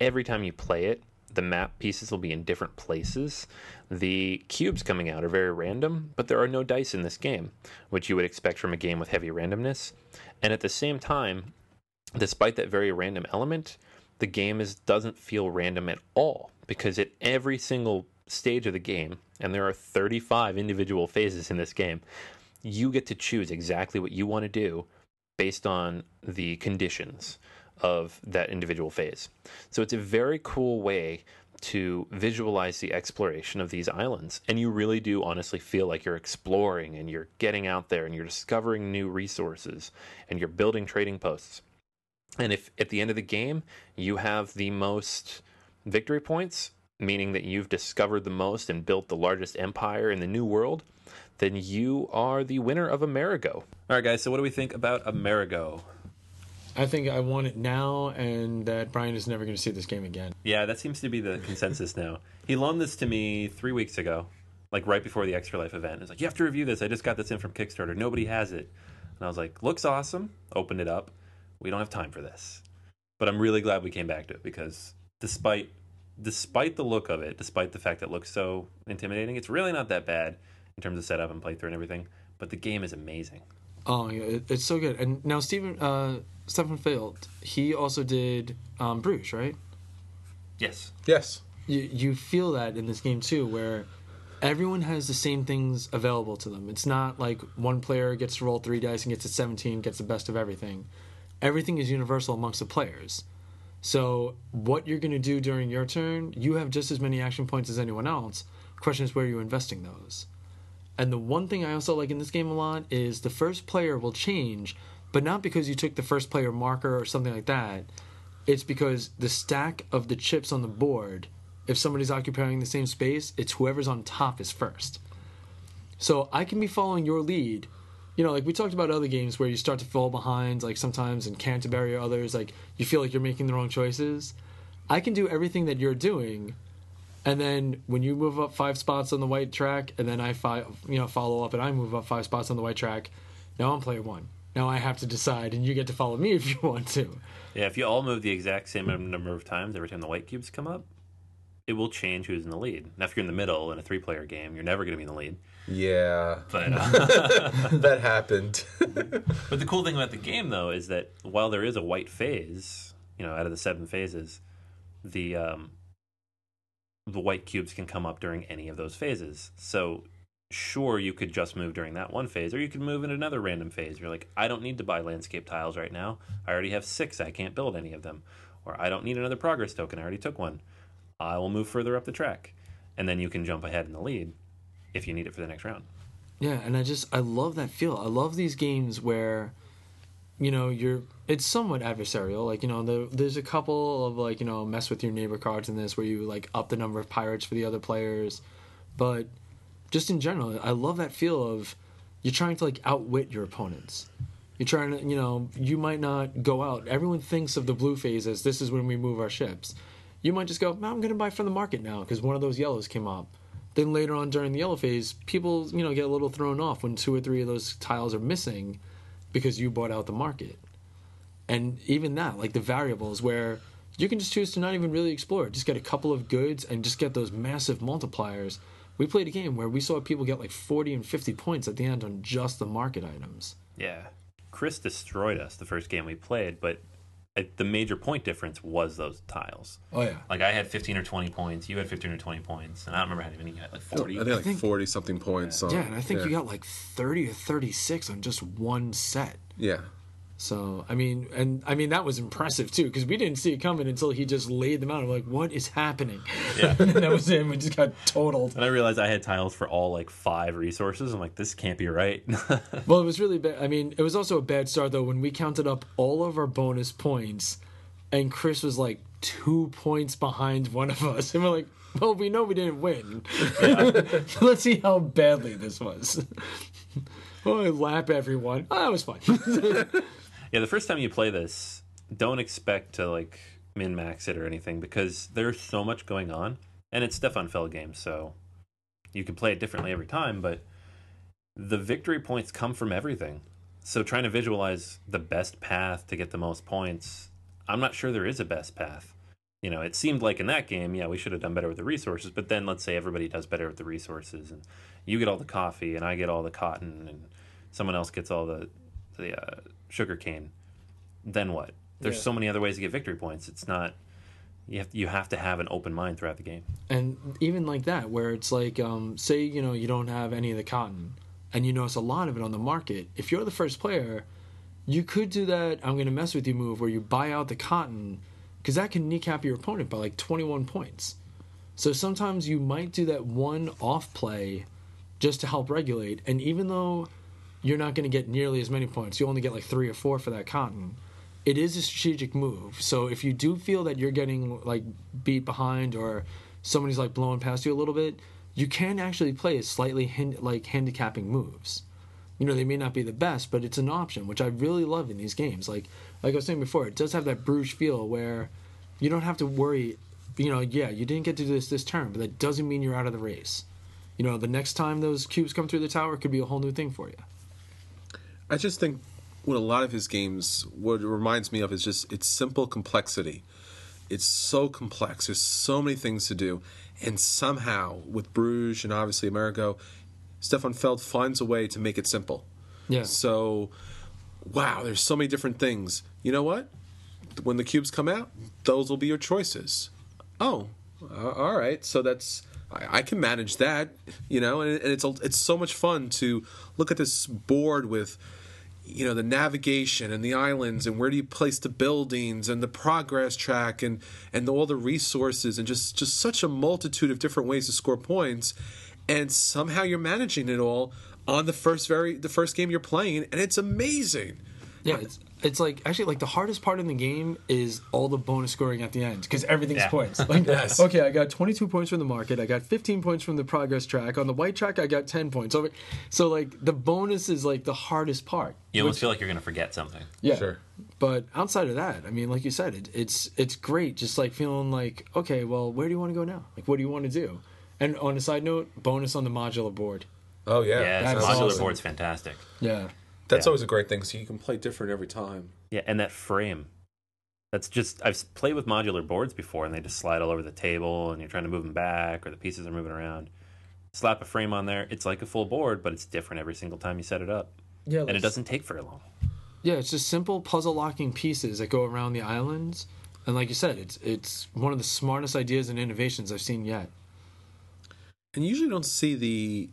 Every time you play it, the map pieces will be in different places. The cubes coming out are very random, but there are no dice in this game, which you would expect from a game with heavy randomness. And at the same time, despite that very random element, the game doesn't feel random at all, because at every single stage of the game, and there are 35 individual phases in this game, you get to choose exactly what you want to do based on the conditions of that individual phase. So it's a very cool way to visualize the exploration of these islands, and you really do honestly feel like you're exploring and you're getting out there and you're discovering new resources and you're building trading posts. And if at the end of the game you have the most victory points, meaning that you've discovered the most and built the largest empire in the new world, then you are the winner of Amerigo. All right, guys, so what do we think about Amerigo? I think I want it now, and that Brian is never going to see this game again. Yeah, that seems to be the consensus now. He loaned this to me 3 weeks ago, like right before the Extra Life event. He's like, you have to review this. I just got this in from Kickstarter. Nobody has it. And I was like, looks awesome. Opened it up. We don't have time for this. But I'm really glad we came back to it, because despite the look of it, despite the fact that it looks so intimidating, it's really not that bad in terms of setup and playthrough and everything, but the game is amazing. Oh, yeah, it's so good. And now Stefan Feld, he also did Bruges, right? Yes. Yes. You feel that in this game, too, where everyone has the same things available to them. It's not like one player gets to roll 3 dice and gets a 17, gets the best of everything. Everything is universal amongst the players. So what you're going to do during your turn, you have just as many action points as anyone else. The question is where you're investing those. And the one thing I also like in this game a lot is the first player will change, but not because you took the first player marker or something like that. It's because the stack of the chips on the board, if somebody's occupying the same space, it's whoever's on top is first. So I can be following your lead, you know, like we talked about other games where you start to fall behind, like sometimes in Canterbury or others, like you feel like you're making the wrong choices. I can do everything that you're doing, and then when you move up 5 spots on the white track, and then I follow up and I move up 5 spots on the white track, now I'm player 1. Now I have to decide, and you get to follow me if you want to. Yeah, if you all move the exact same number of times every time the white cubes come up, it will change who's in the lead. Now, if you're in the middle in a 3-player game, you're never going to be in the lead. Yeah. But, that happened. But the cool thing about the game, though, is that while there is a white phase, you know, out of the 7 phases, the white cubes can come up during any of those phases. So sure, you could just move during that one phase, or you could move in another random phase. You're like, I don't need to buy landscape tiles right now. I already have 6. I can't build any of them. Or I don't need another progress token. I already took one. I will move further up the track. And then you can jump ahead in the lead if you need it for the next round. Yeah, and I love that feel. I love these games where, you know, it's somewhat adversarial. Like, you know, there's a couple of, like, you know, mess with your neighbor cards in this where you, like, up the number of pirates for the other players. But just in general, I love that feel of you're trying to, like, outwit your opponents. You're trying to, you know, you might not go out. Everyone thinks of the blue phase as this is when we move our ships. You might just go, I'm going to buy from the market now because one of those yellows came up. Then later on during the yellow phase, people, you know, get a little thrown off when 2 or 3 of those tiles are missing because you bought out the market. And even that, like the variables where you can just choose to not even really explore. Just get a couple of goods and just get those massive multipliers. We played a game where we saw people get like 40 and 50 points at the end on just the market items. Yeah. Chris destroyed us the first game we played, but the major point difference was those tiles. Oh, yeah. Like, I had 15 or 20 points. You had 15 or 20 points. And I don't remember how many you had, like 40. I think 40-something points. Yeah, and I think you got, like, 30 or 36 on just one set. Yeah. So, I mean, that was impressive, too, because we didn't see it coming until he just laid them out. I'm like, what is happening? Yeah. And that was it. We just got totaled. And I realized I had tiles for all, like, 5 resources. I'm like, this can't be right. Well, it was really bad. I mean, it was also a bad start, though, when we counted up all of our bonus points, and Chris was, like, 2 points behind one of us. And we're like, well, we know we didn't win. Yeah. So let's see how badly this was. Oh, I lap everyone. Oh, that was fun. Yeah, the first time you play this, don't expect to, like, min-max it or anything because there's so much going on, and it's Stefan Feld game, so you can play it differently every time, but the victory points come from everything. So trying to visualize the best path to get the most points, I'm not sure there is a best path. You know, it seemed like in that game, yeah, we should have done better with the resources, but then let's say everybody does better with the resources, and you get all the coffee, and I get all the cotton, and someone else gets all the sugarcane, then what? There's so many other ways to get victory points. It's not you have to have an open mind throughout the game. And even like that, where it's like, say you know you don't have any of the cotton, and you notice a lot of it on the market. If you're the first player, you could do that. I'm going to mess with you move where you buy out the cotton because that can kneecap your opponent by like 21 points. So sometimes you might do that one off play just to help regulate. And even though you're not going to get nearly as many points. You only get like 3 or 4 for that cotton. It is a strategic move. So if you do feel that you're getting like beat behind or somebody's like blowing past you a little bit, you can actually play as slightly handicapping moves. You know, they may not be the best, but it's an option, which I really love in these games. Like I was saying before, it does have that Bruges feel where you don't have to worry, you know, yeah, you didn't get to do this turn, but that doesn't mean you're out of the race. You know, the next time those cubes come through the tower, it could be a whole new thing for you. I just think what a lot of his games, what it reminds me of is just its simple complexity. It's so complex. There's so many things to do. And somehow, with Bruges and obviously Amerigo, Stefan Feld finds a way to make it simple. Yeah. So, wow, there's so many different things. You know what? When the cubes come out, those will be your choices. Oh, all right. So that's... I can manage that, you know, and it's so much fun to look at this board with, you know, the navigation and the islands and where do you place the buildings and the progress track and all the resources and just such a multitude of different ways to score points, and somehow you're managing it all on the first game you're playing, and it's amazing Yeah, it's like actually like the hardest part in the game is all the bonus scoring at the end because everything's points. Like, yes. Okay, I got 22 points from the market. I got 15 points from the progress track. On the white track, I got 10 points. So like the bonus is like the hardest part. You almost feel like you're gonna forget something. Yeah, sure. But outside of that, I mean, like you said, it's great. Just like feeling like, okay, well, where do you want to go now? Like, what do you want to do? And on a side note, bonus on the modular board. Oh yeah, yeah, modular awesome. Board's fantastic. Yeah. That's always a great thing, so you can play different every time. Yeah, and that frame. That's just, I've played with modular boards before, and they just slide all over the table, and you're trying to move them back, or the pieces are moving around. Slap a frame on there, it's like a full board, but it's different every single time you set it up. Yeah, and it doesn't take very long. Yeah, it's just simple puzzle-locking pieces that go around the islands, and like you said, it's one of the smartest ideas and innovations I've seen yet. And you usually don't see the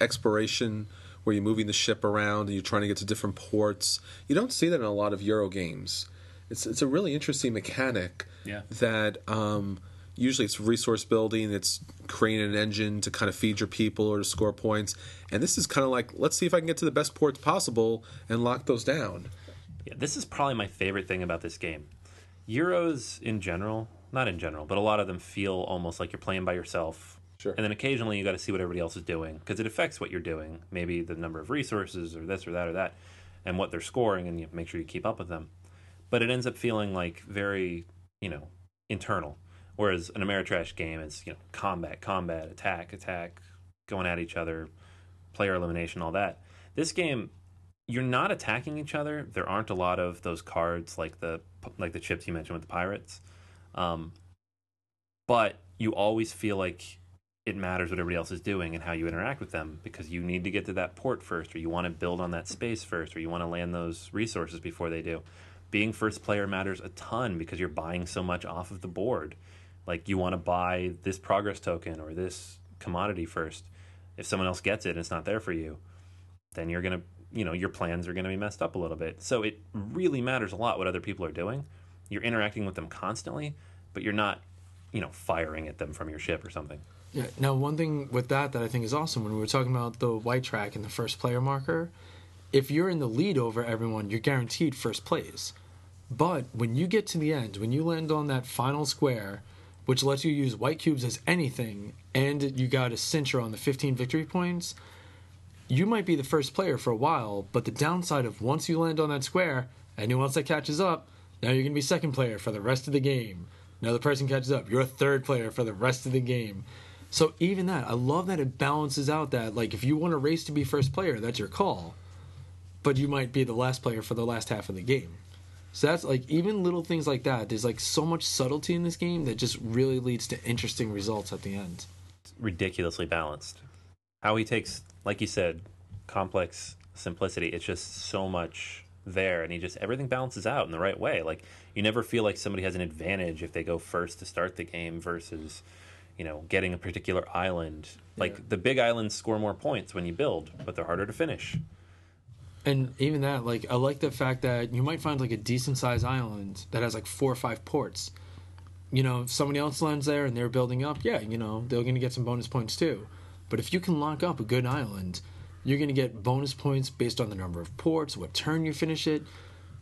exploration where you're moving the ship around and you're trying to get to different ports. You don't see that in a lot of Euro games. It's a really interesting mechanic that usually it's resource building, it's creating an engine to kind of feed your people or to score points. And this is kind of like, let's see if I can get to the best ports possible and lock those down. Yeah, this is probably my favorite thing about this game. Euros in general, not in general, but a lot of them feel almost like you're playing by yourself. Sure. And then occasionally you got to see what everybody else is doing because it affects what you're doing. Maybe the number of resources or this or that and what they're scoring, and you make sure you keep up with them. But it ends up feeling like very, internal. Whereas an Ameritrash game is, combat, attack, going at each other, player elimination, all that. This game, you're not attacking each other. There aren't a lot of those cards like the chips you mentioned with the pirates. But you always feel like it matters what everybody else is doing and how you interact with them because you need to get to that port first, or you want to build on that space first, or you want to land those resources before they do. Being first player matters a ton because you're buying so much off of the board. Like, you want to buy this progress token or this commodity first. If someone else gets it and it's not there for you, then you're going to, your plans are going to be messed up a little bit. So it really matters a lot what other people are doing. You're interacting with them constantly, but you're not, firing at them from your ship or something. Yeah. Now, one thing with that I think is awesome, when we were talking about the white track and the first player marker, if you're in the lead over everyone, you're guaranteed first place. But when you get to the end, when you land on that final square, which lets you use white cubes as anything, and you got a cincher on the 15 victory points, you might be the first player for a while, but the downside of once you land on that square, anyone else that catches up, now you're going to be second player for the rest of the game. Another person catches up, you're a third player for the rest of the game. So even that, I love that it balances out that, like, if you want to race to be first player, that's your call. But you might be the last player for the last half of the game. So that's, like, even little things like that. There's, like, so much subtlety in this game that just really leads to interesting results at the end. It's ridiculously balanced. How he takes, like you said, complex simplicity. It's just so much there, and everything balances out in the right way. Like, you never feel like somebody has an advantage if they go first to start the game versus... getting a particular island. Like, the big islands score more points when you build, but they're harder to finish. And even that, like, I like the fact that you might find, like, a decent-sized island that has, like, 4 or 5 ports. If somebody else lands there and they're building up, they're going to get some bonus points too. But if you can lock up a good island, you're going to get bonus points based on the number of ports, what turn you finish it.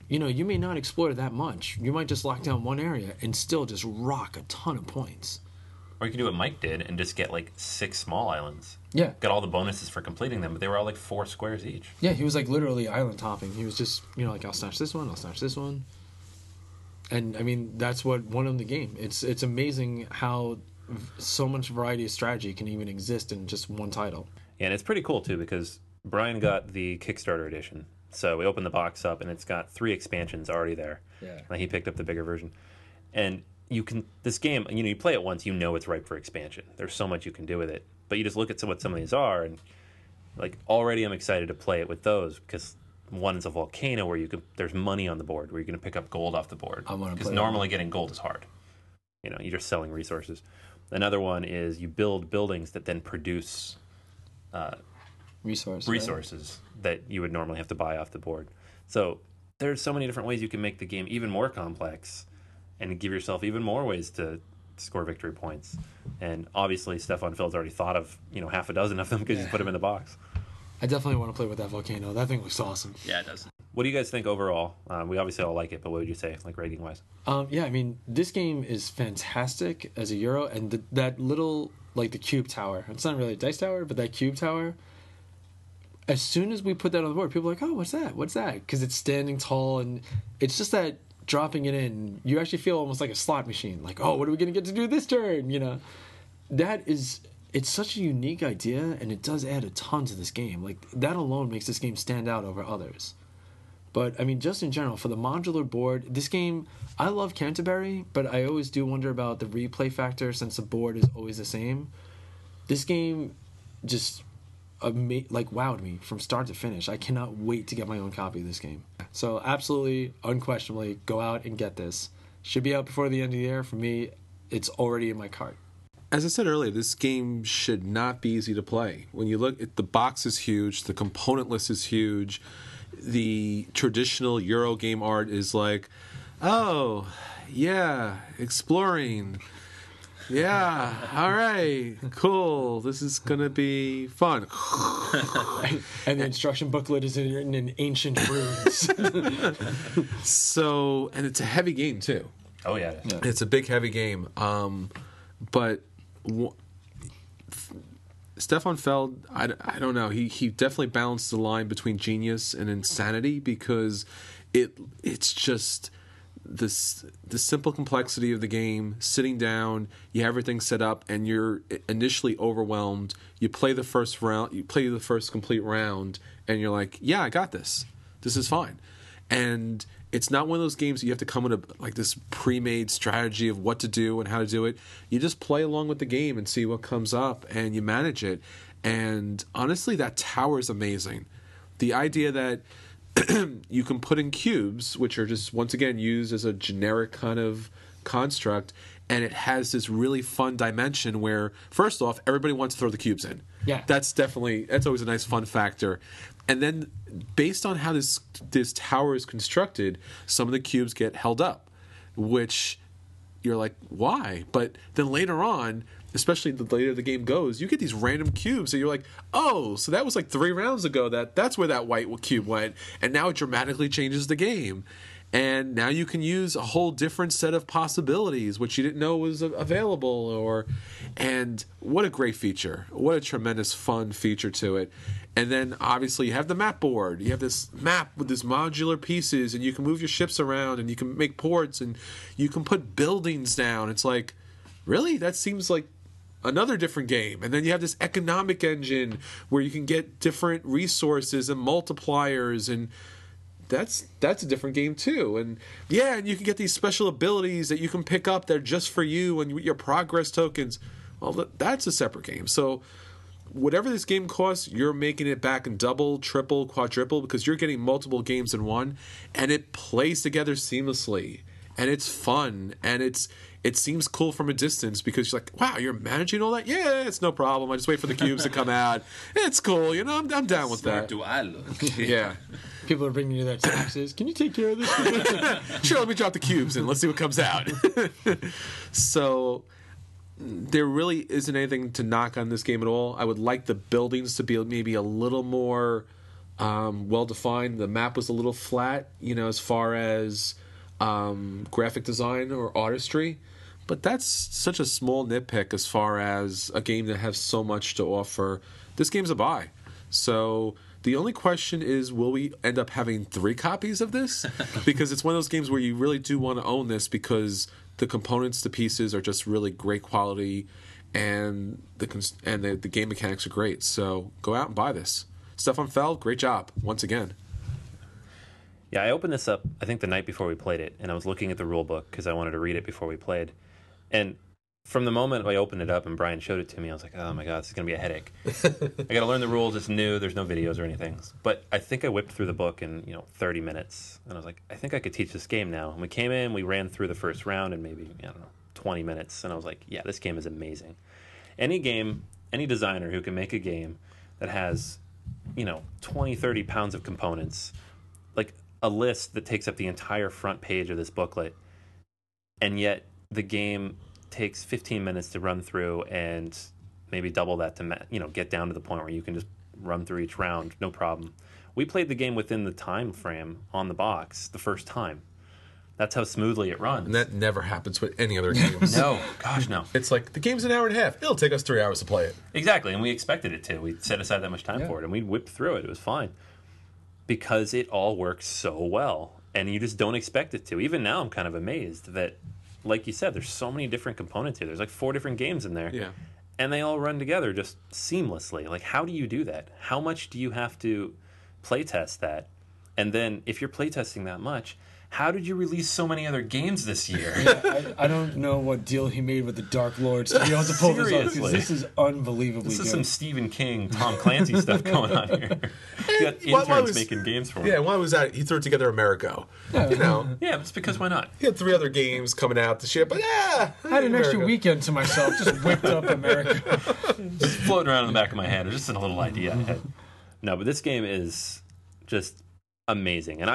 You may not explore that much. You might just lock down one area and still just rock a ton of points. Or you can do what Mike did and just get, like, 6 small islands. Yeah. Got all the bonuses for completing them, but they were all, like, 4 squares each. Yeah, he was, like, literally island hopping. He was just, I'll snatch this one, I'll snatch this one. And, I mean, that's what won him the game. It's amazing how so much variety of strategy can even exist in just one title. Yeah, and it's pretty cool, too, because Brian got the Kickstarter edition. So we opened the box up, and it's got 3 expansions already there. Yeah. And he picked up the bigger version. And... this game, you play it once, it's ripe for expansion. There's so much you can do with it. But you just look at what some of these are, and, like, already I'm excited to play it with those, because one is a volcano where there's money on the board, where you're going to pick up gold off the board. Because normally getting gold is hard. You're just selling resources. Another one is you build buildings that then produce resources that you would normally have to buy off the board. So there's so many different ways you can make the game even more complex, and give yourself even more ways to score victory points. And obviously, Stefan Feld's already thought of, half a dozen of them because he's put them in the box. I definitely want to play with that volcano. That thing looks awesome. Yeah, it does. What do you guys think overall? We obviously all like it, but what would you say, like, rating-wise? Yeah, I mean, this game is fantastic as a Euro, and that little, like, the cube tower. It's not really a dice tower, but that cube tower, as soon as we put that on the board, people are like, oh, what's that? What's that? Because it's standing tall, and it's just that dropping it in. You actually feel almost like a slot machine. Like, oh, what are we going to get to do this turn? You know? That is... It's such a unique idea, and it does add a ton to this game. Like, that alone makes this game stand out over others. But, I mean, just in general, for the modular board, this game... I love Canterbury, but I always do wonder about the replay factor since the board is always the same. This game just... like, wowed me from start to finish. I cannot wait to get my own copy of this game. So, absolutely, unquestionably, go out and get this. Should be out before the end of the year. For me, it's already in my cart. As I said earlier, this game should not be easy to play. When you look at the box is huge, the component list is huge, the traditional Euro game art is like, oh, yeah, exploring. Yeah, all right, cool. This is going to be fun. And the instruction booklet is written in ancient runes. So, and it's a heavy game, too. Oh, yeah. It's a big, heavy game. But... Stefan Feld, I don't know, he definitely balanced the line between genius and insanity, because it's just the simple complexity of the game, sitting down, you have everything set up, and you're initially overwhelmed. You play the first round, you play the first complete round, and you're like, yeah, I got this. This is fine. And it's not one of those games that you have to come with like this pre-made strategy of what to do and how to do it. You just play along with the game and see what comes up, and you manage it. And honestly, that tower is amazing. The idea that you can put in cubes, which are just, once again, used as a generic kind of construct, and it has this really fun dimension where, first off, everybody wants to throw the cubes in. Yeah. That's always a nice fun factor. And then, based on how this tower is constructed, some of the cubes get held up, which you're like, why? But then later on, especially the later the game goes, you get these random cubes that you're like, oh, so that was like 3 rounds ago that's where that white cube went, and now it dramatically changes the game. And now you can use a whole different set of possibilities, which you didn't know was available. And what a great feature. What a tremendous fun feature to it. And then, obviously, you have the map board. You have this map with these modular pieces, and you can move your ships around, and you can make ports, and you can put buildings down. It's like, really? That seems like another different game. And then you have this economic engine where you can get different resources and multipliers, and... That's a different game too. And yeah, and you can get these special abilities that you can pick up. They're just for you, and your progress tokens. Well, that's a separate game. So whatever this game costs, you're making it back in double, triple, quadruple, because you're getting multiple games in one, and it plays together seamlessly, and it's fun, and it seems cool from a distance, because you're like, wow, you're managing all that? Yeah, it's no problem. I just wait for the cubes to come out. It's cool. You know, I'm down with that. Where do I look? Yeah. People are bringing you their taxes. Can you take care of this? Sure, let me drop the cubes in. Let's see what comes out. So there really isn't anything to knock on this game at all. I would like the buildings to be maybe a little more well-defined. The map was a little flat, you know, as far as graphic design or artistry. But that's such a small nitpick as far as a game that has so much to offer. This game's a buy. So the only question is, will we end up having 3 copies of this? Because it's one of those games where you really do want to own this, because the components, the pieces are just really great quality, and the game mechanics are great. So go out and buy this. Stefan Feld, great job once again. Yeah, I opened this up, I think, the night before we played it, and I was looking at the rule book because I wanted to read it before we played. And from the moment I opened it up and Brian showed it to me, I was like, oh my God, this is going to be a headache. I got to learn the rules. It's new. There's no videos or anything. But I think I whipped through the book in 30 minutes. And I was like, I think I could teach this game now. And we came in, we ran through the first round in maybe, 20 minutes. And I was like, yeah, this game is amazing. Any game, any designer who can make a game that has, 20, 30 pounds of components, like a list that takes up the entire front page of this booklet, and yet the game takes 15 minutes to run through, and maybe double that to get down to the point where you can just run through each round, no problem. We played the game within the time frame on the box the first time. That's how smoothly it runs. And that never happens with any other games. No. Gosh, no. It's like, the game's an hour and a half. It'll take us 3 hours to play it. Exactly, and we expected it to. We set aside that much time for it, and we whipped through it. It was fine. Because it all works so well, and you just don't expect it to. Even now, I'm kind of amazed that, like you said, there's so many different components here. There's like 4 different games in there. Yeah. And they all run together just seamlessly. Like, how do you do that? How much do you have to playtest that? And then, if you're playtesting that much... How did you release so many other games this year? Yeah, I don't know what deal he made with the Dark Lords to be able to pull this off, because this is unbelievably good. This is some Stephen King, Tom Clancy stuff going on here. You got interns making games for him. Yeah, while I was out, he threw together Amerigo. Yeah. You know. Yeah, it's because why not? He had 3 other games coming out this year, but I had an extra weekend to myself, just whipped up Amerigo. Just floating around in the back of my head. It was just a little idea I had. No, but this game is just amazing. And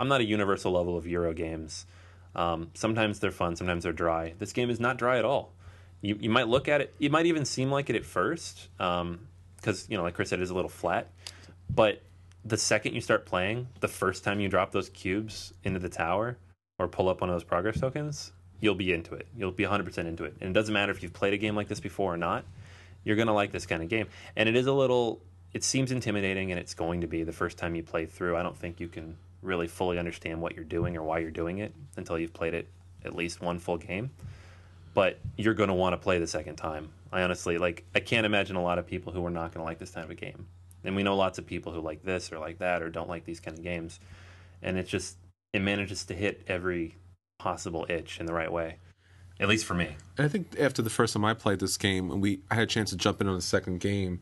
I'm not a universal level of Euro games. Sometimes they're fun, sometimes they're dry. This game is not dry at all. You might look at it, it might even seem like it at first, because, you know, like Chris said, it is a little flat. But the second you start playing, the first time you drop those cubes into the tower or pull up one of those progress tokens, you'll be into it. You'll be 100% into it. And it doesn't matter if you've played a game like this before or not, you're going to like this kind of game. And it is it seems intimidating, and it's going to be the first time you play through. I don't think you can really fully understand what you're doing or why you're doing it until you've played it at least one full game. But you're going to want to play the second time. I honestly, I can't imagine a lot of people who are not going to like this type of game. And we know lots of people who like this or like that or don't like these kind of games. And it manages to hit every possible itch in the right way, at least for me. And I think after the first time I played this game, and I had a chance to jump in on the second game,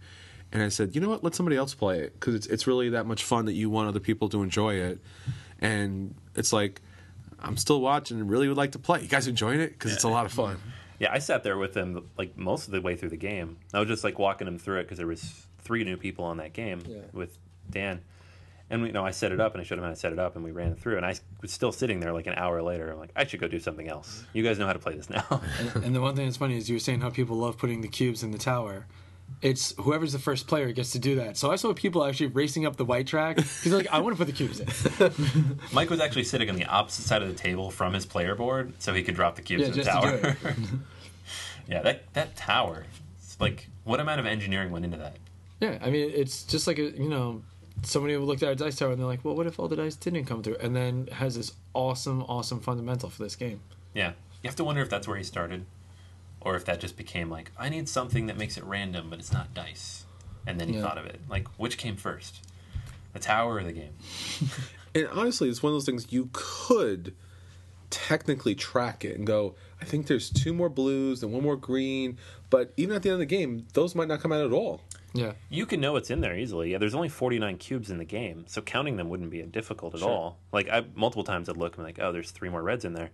and I said, you know what, let somebody else play it, because it's really that much fun that you want other people to enjoy it. And it's like, I'm still watching and really would like to play. You guys enjoying it? Because it's a lot of fun. Yeah, I sat there with them like most of the way through the game. I was just like walking them through it, because there was 3 new people on that game with Dan. And I set it up, and I showed him how to set it up, and we ran it through. And I was still sitting there like an hour later. I'm like, I should go do something else. You guys know how to play this now. And the one thing that's funny is you were saying how people love putting the cubes in the tower. It's whoever's the first player gets to do that. So I saw people actually racing up the white track. He's like, I want to put the cubes in. Mike was actually sitting on the opposite side of the table from his player board, so he could drop the cubes in the tower. Yeah, that tower. It's like, what amount of engineering went into that? Yeah, I mean, it's just like, somebody looked at a dice tower and they're like, well, what if all the dice didn't come through? And then has this awesome, awesome fundamental for this game. Yeah, you have to wonder if that's where he started. Or if that just became like, I need something that makes it random, but it's not dice. And then he thought of it. Like, which came first? The tower or the game? And honestly, it's one of those things you could technically track it and go, I think there's 2 more blues and 1 more green. But even at the end of the game, those might not come out at all. Yeah. You can know what's in there easily. Yeah, there's only 49 cubes in the game, so counting them wouldn't be difficult at all. Like, multiple times I'd look and be like, oh, there's 3 more reds in there.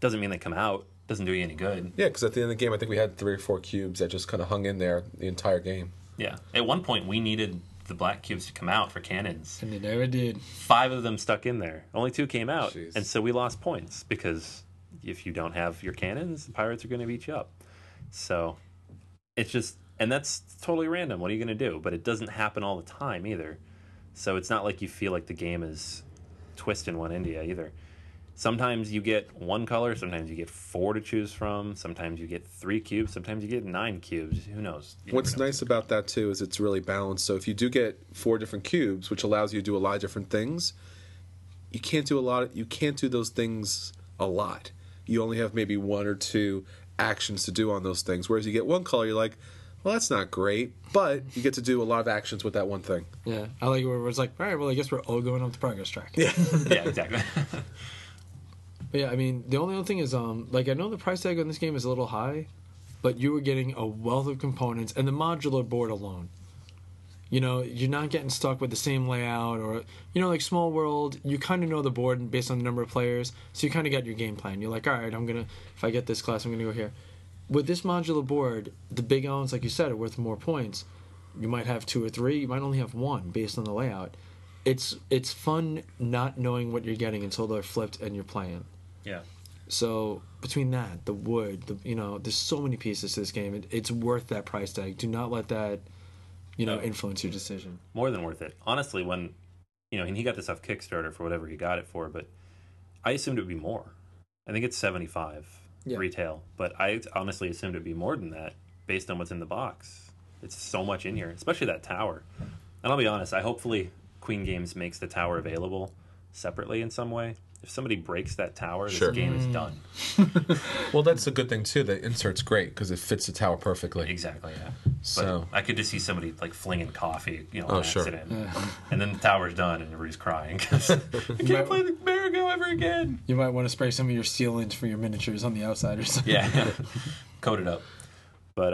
Doesn't mean they come out. Doesn't do you any good. Yeah, because at the end of the game, I think we had 3 or 4 cubes that just kind of hung in there the entire game. Yeah. At one point, we needed the black cubes to come out for cannons. And they never did. 5 of them stuck in there. Only 2 came out. Jeez. And so we lost points, because if you don't have your cannons, the pirates are going to beat you up. So it's just... And that's totally random. What are you going to do? But it doesn't happen all the time either. So it's not like you feel like the game is twisting one India either. Sometimes you get 1 color, sometimes you get 4 to choose from, sometimes you get 3 cubes, sometimes you get 9 cubes. Who knows? What's nice about that, too, is it's really balanced. So if you do get 4 different cubes, which allows you to do a lot of different things, you can't do those things a lot. You only have maybe 1 or 2 actions to do on those things. Whereas you get 1 color, you're like, well, that's not great, but you get to do a lot of actions with that 1 thing. Yeah. I like it where it's like, all right, well, I guess we're all going up the progress track. Yeah, yeah, exactly. But yeah, I mean, the only other thing is, I know the price tag on this game is a little high, but you were getting a wealth of components, and the modular board alone. You're not getting stuck with the same layout, or, like Small World, you kind of know the board based on the number of players, so you kind of got your game plan. You're like, all right, if I get this class, I'm going to go here. With this modular board, the big elements, like you said, are worth more points. You might have 2 or 3, you might only have 1 based on the layout. It's fun not knowing what you're getting until they're flipped and you're playing. Yeah. So between that, the wood, there's so many pieces to this game. It's worth that price tag. Do not let that you know, influence your decision. More than worth it. Honestly, when, you know, and he got this off Kickstarter for whatever he got it for, but I assumed it would be more. I think it's $75 retail, but I honestly assumed it would be more than that based on what's in the box. It's so much in here, especially that tower. And I'll be honest, I hopefully Queen Games makes the tower available separately in some way. If somebody breaks that tower, this game is done. Well, that's a good thing, too. The insert's great because it fits the tower perfectly. Exactly, yeah. So but I could just see somebody, like, flinging coffee, you know, an accident. Yeah. And then the tower's done and everybody's crying because I can't play the Amerigo ever again. You might want to spray some of your sealant for your miniatures on the outside or something. Yeah, coat it up. But,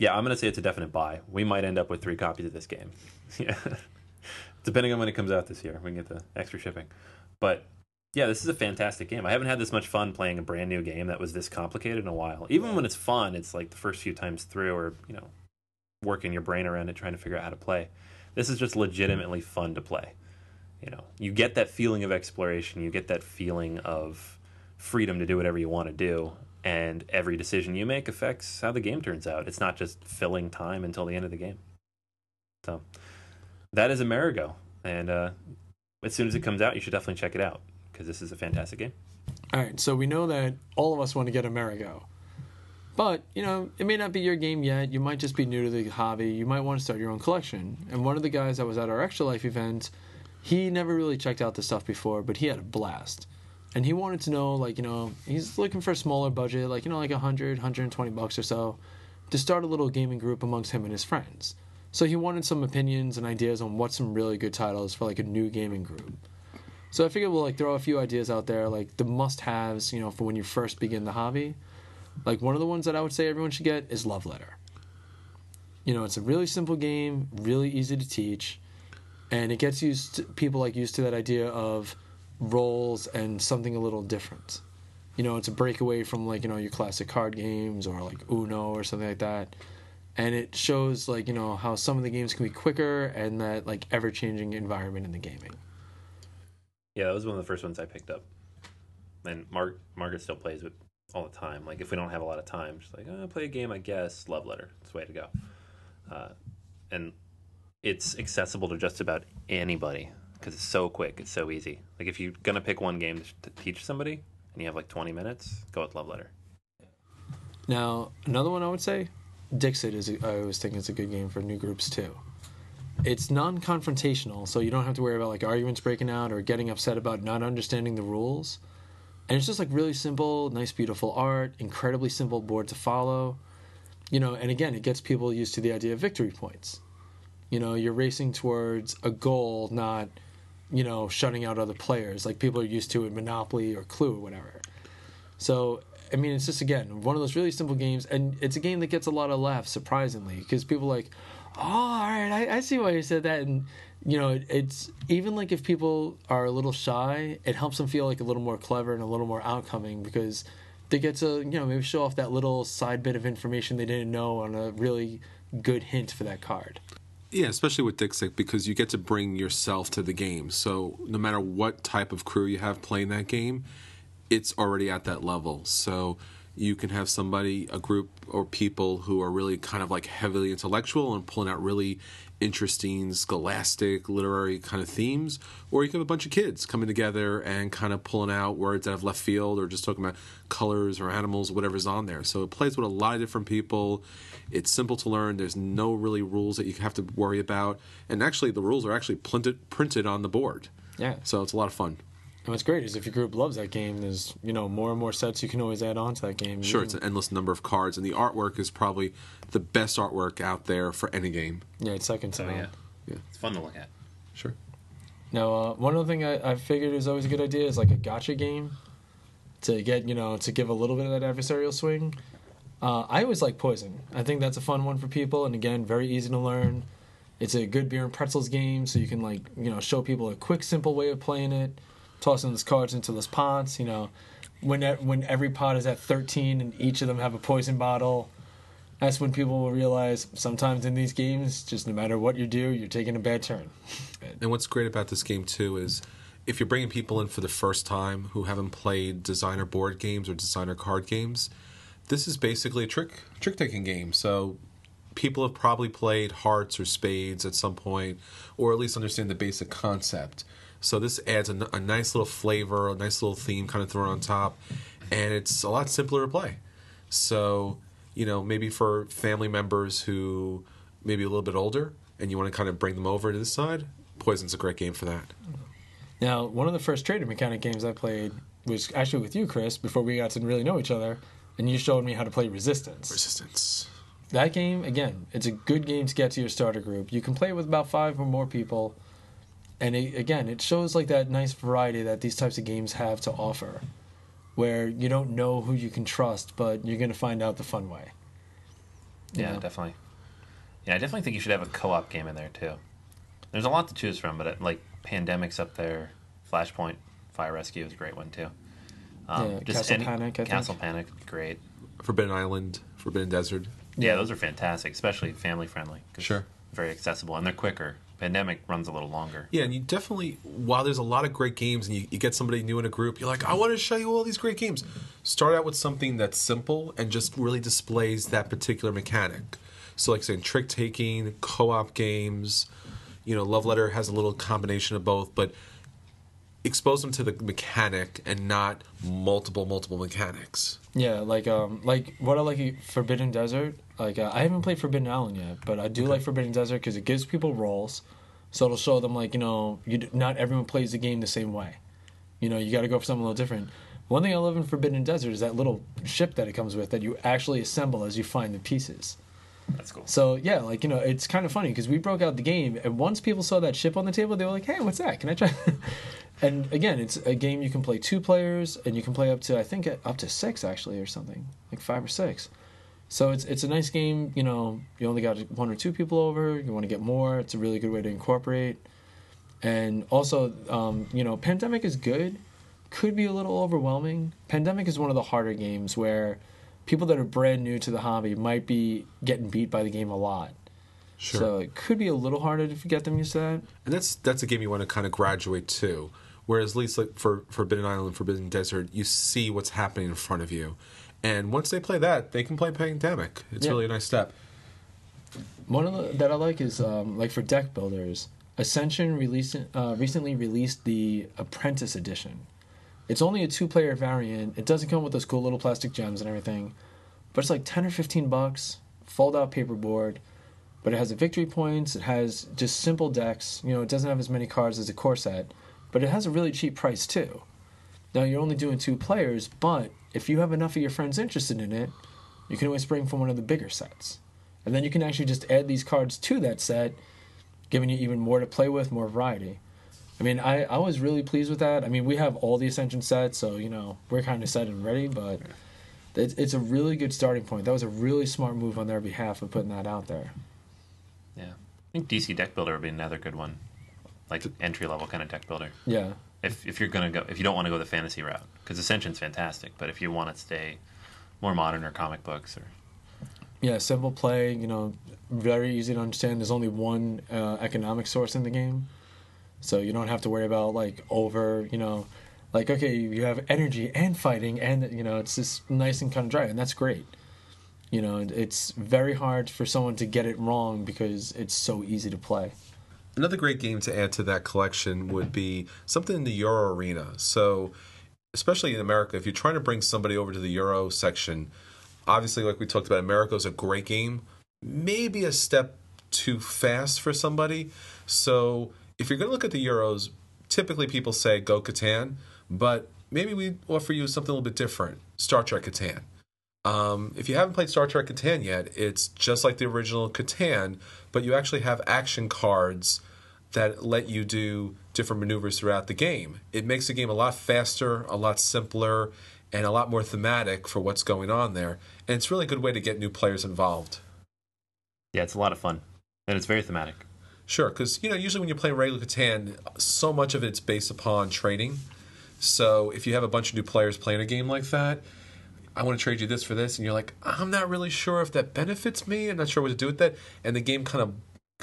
yeah, I'm going to say it's a definite buy. We might end up with 3 copies of this game. Yeah. Depending on when it comes out this year. We can get the extra shipping. But... yeah, this is a fantastic game. I haven't had this much fun playing a brand new game that was this complicated in a while. Even when it's fun, it's like the first few times through, or, you know, working your brain around it, trying to figure out how to play. This is just legitimately fun to play. You know, you get that feeling of exploration. You get that feeling of freedom to do whatever you want to do. And every decision you make affects how the game turns out. It's not just filling time until the end of the game. So that is Amerigo. And as soon as it comes out, you should definitely check it out, because this is a fantastic game. All right, so we know that all of us want to get Amerigo. But, you know, it may not be your game yet. You might just be new to the hobby. You might want to start your own collection. And one of the guys that was at our Extra Life event, he never really checked out this stuff before, but he had a blast. And he wanted to know, like, you know, he's looking for a smaller budget, like, you know, like $100, $120 or so, to start a little gaming group amongst him and his friends. So he wanted some opinions and ideas on what's some really good titles for, like, a new gaming group. So I figured we'll, like, throw a few ideas out there, like the must-haves, you know, for when you first begin the hobby. Like, one of the ones that I would say everyone should get is Love Letter. You know, it's a really simple game, really easy to teach, and it gets used to, people, like, used to that idea of roles and something a little different. You know, it's a breakaway from, like, you know, your classic card games or, like, Uno or something like that. And it shows, like, you know, how some of the games can be quicker and that, like, ever-changing environment in the gaming. Yeah, that was one of the first ones I picked up. And Margaret still plays it all the time. Like, if we don't have a lot of time, she's like, oh, play a game, I guess. Love Letter. It's the way to go. And it's accessible to just about anybody because it's so quick. It's so easy. Like, if you're going to pick one game to teach somebody and you have, like, 20 minutes, go with Love Letter. Now, another one I would say, Dixit is, I always think it's a good game for new groups, too. It's non-confrontational, so you don't have to worry about, like, arguments breaking out or getting upset about not understanding the rules. And it's just, like, really simple, nice, beautiful art, incredibly simple board to follow. You know, and again, it gets people used to the idea of victory points. You know, you're racing towards a goal, not, you know, shutting out other players like people are used to in Monopoly or Clue or whatever. So, I mean, it's just, again, one of those really simple games. And it's a game that gets a lot of laughs, surprisingly, because people are like, oh, all right, I see why you said that. And, you know, it's even like if people are a little shy, it helps them feel like a little more clever and a little more outcoming because they get to, you know, maybe show off that little side bit of information they didn't know on a really good hint for that card. Yeah, especially with Dixit because you get to bring yourself to the game. So no matter what type of crew you have playing that game, it's already at that level. So you can have somebody, a group or people who are really kind of like heavily intellectual and pulling out really interesting scholastic, literary kind of themes. Or you can have a bunch of kids coming together and kind of pulling out words out of left field or just talking about colors or animals, whatever's on there. So it plays with a lot of different people. It's simple to learn. There's no really rules that you have to worry about. And actually, the rules are actually printed on the board. Yeah. So it's a lot of fun. And what's great is if your group loves that game, there's, you know, more and more sets you can always add on to that game. Sure, it's an endless number of cards, and the artwork is probably the best artwork out there for any game. Yeah, it's second to none. Yeah. It's fun to look at. Sure. Now, one other thing I figured is always a good idea is like a gotcha game to get, you know, to give a little bit of that adversarial swing. I always like Poison. I think that's a fun one for people, and again, very easy to learn. It's a good beer and pretzels game, so you can, like, you know, show people a quick, simple way of playing it. Tossing those cards into those pots, you know, when every pot is at 13 and each of them have a poison bottle, that's when people will realize sometimes in these games, just no matter what you do, you're taking a bad turn. And what's great about this game, too, is if you're bringing people in for the first time who haven't played designer board games or designer card games, this is basically a trick-taking game. So people have probably played hearts or spades at some point, or at least understand the basic concept. So this adds a nice little flavor, a nice little theme kind of thrown on top, and it's a lot simpler to play. So, you know, maybe for family members who may be a little bit older and you want to kind of bring them over to this side, Poison's a great game for that. Now, one of the first trading mechanic games I played was actually with you, Chris, before we got to really know each other, and you showed me how to play Resistance. That game, again, it's a good game to get to your starter group. You can play it with about 5 or more people. And it, again, it shows like that nice variety that these types of games have to offer, where you don't know who you can trust, but you're going to find out the fun way. Yeah, definitely. Yeah, I definitely think you should have a co-op game in there too. There's a lot to choose from, but like Pandemic's up there, Flashpoint, Fire Rescue is a great one too. Yeah, just Castle Panic, I think. Castle Panic, great. Forbidden Island, Forbidden Desert. Yeah, those are fantastic, especially family friendly. Sure. Very accessible, and they're quicker. Pandemic runs a little longer. Yeah, and you definitely, while there's a lot of great games and you get somebody new in a group, you're like, I want to show you all these great games. Start out with something that's simple and just really displays that particular mechanic. So like saying trick-taking, co-op games, you know, Love Letter has a little combination of both, but expose them to the mechanic and not multiple mechanics. Yeah, like what I like Forbidden Desert. Like I haven't played Forbidden Island yet, but I do like Forbidden Desert because it gives people roles, so it'll show them like, you know, not everyone plays the game the same way. You know, you got to go for something a little different. One thing I love in Forbidden Desert is that little ship that it comes with that you actually assemble as you find the pieces. That's cool. So yeah, like, you know, it's kind of funny because we broke out the game, and once people saw that ship on the table, they were like, "Hey, what's that? Can I try?" And again, it's a game you can play 2 players, and you can play up to, I think, up to 6 actually, or something like 5 or 6. So it's a nice game. You know, you only got 1 or 2 people over. You want to get more. It's a really good way to incorporate. And also, you know, Pandemic is good. Could be a little overwhelming. Pandemic is one of the harder games where people that are brand new to the hobby might be getting beat by the game a lot. Sure. So it could be a little harder to get them used to that. And that's a game you want to kind of graduate to. Whereas at least like for Forbidden Island, Forbidden Desert, you see what's happening in front of you. And once they play that, they can play Pandemic. It's really a nice step. One of the, that I like is, like for deck builders, Ascension recently released the Apprentice Edition. It's only a 2-player variant. It doesn't come with those cool little plastic gems and everything. But it's like $10 or $15, fold-out paperboard. But it has the victory points. It has just simple decks. You know, it doesn't have as many cards as a core set. But it has a really cheap price, too. Now, you're only doing 2 players, but if you have enough of your friends interested in it, you can always bring from one of the bigger sets. And then you can actually just add these cards to that set, giving you even more to play with, more variety. I mean, I was really pleased with that. I mean, we have all the Ascension sets, so, you know, we're kind of set and ready, but it's a really good starting point. That was a really smart move on their behalf of putting that out there. Yeah. I think DC Deck Builder would be another good one, like entry-level kind of deck builder. Yeah. If you're gonna go, if you don't want to go the fantasy route, because Ascension's fantastic, but if you want to stay more modern or comic books or simple play, you know, very easy to understand. There's only one economic source in the game, so you don't have to worry about like over, you know, like okay, you have energy and fighting, and you know, it's just nice and kind of dry, and that's great. You know, it's very hard for someone to get it wrong because it's so easy to play. Another great game to add to that collection would be something in the Euro arena. So, especially in America, if you're trying to bring somebody over to the Euro section, obviously, like we talked about, Amerigo is a great game. Maybe a step too fast for somebody. So, if you're going to look at the Euros, typically people say go Catan, but maybe we offer you something a little bit different, Star Trek Catan. If you haven't played Star Trek Catan yet, it's just like the original Catan, but you actually have action cards that let you do different maneuvers throughout the game. It makes the game a lot faster, a lot simpler, and a lot more thematic for what's going on there. And it's really a good way to get new players involved. Yeah, it's a lot of fun. And it's very thematic. Sure, because you know, usually when you play regular Catan, so much of it's based upon trading. So if you have a bunch of new players playing a game like that, I want to trade you this for this, and you're like, I'm not really sure if that benefits me. I'm not sure what to do with that, and the game kind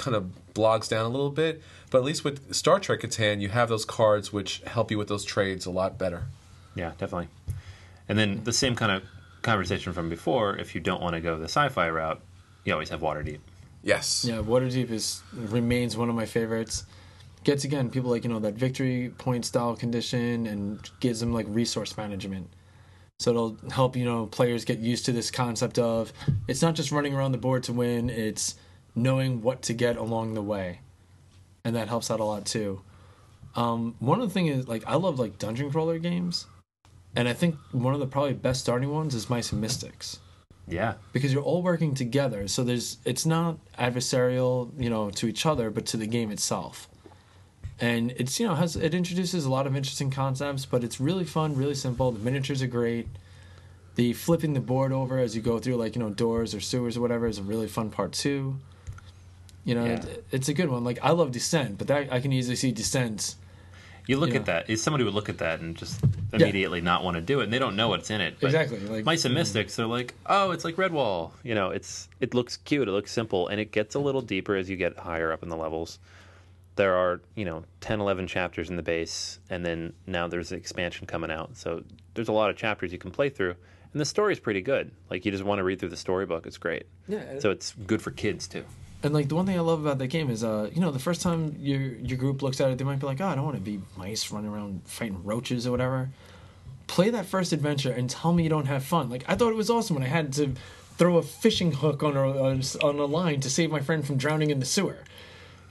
of blogs down a little bit. But at least with Star Trek Catan, you have those cards which help you with those trades a lot better. Yeah, definitely. And then the same kind of conversation from before. If you don't want to go the sci-fi route, you always have Waterdeep. Yes. Yeah, Waterdeep remains one of my favorites. Gets, again, people like, you know, that victory point style condition, and gives them, like, resource management. So it'll help, you know, players get used to this concept of it's not just running around the board to win, it's knowing what to get along the way. And that helps out a lot, too. One of the things is, like, I love, like, dungeon crawler games. And I think one of the probably best starting ones is Mice and Mystics. Yeah. Because you're all working together. So it's not adversarial, you know, to each other, but to the game itself. And it's, you know, it introduces a lot of interesting concepts, but it's really fun, really simple. The miniatures are great. The flipping the board over as you go through, like, you know, doors or sewers or whatever is a really fun part, too. You know, It's a good one. Like, I love Descent, but I can easily see Descent. You look at that. Somebody would look at that and just immediately not want to do it, and they don't know what's in it. But exactly. Like, Mice and Mystics, they're like, oh, it's like Redwall. You know, it looks cute, it looks simple, and it gets a little deeper as you get higher up in the levels. There are, you know, 10, 11 chapters in the base, and then now there's an expansion coming out. So there's a lot of chapters you can play through, and the story's pretty good. Like, you just want to read through the storybook. It's great. Yeah. So it's good for kids, too. And, like, the one thing I love about that game is, you know, the first time your group looks at it, they might be like, oh, I don't want to be mice running around fighting roaches or whatever. Play that first adventure and tell me you don't have fun. Like, I thought it was awesome when I had to throw a fishing hook on a line to save my friend from drowning in the sewer.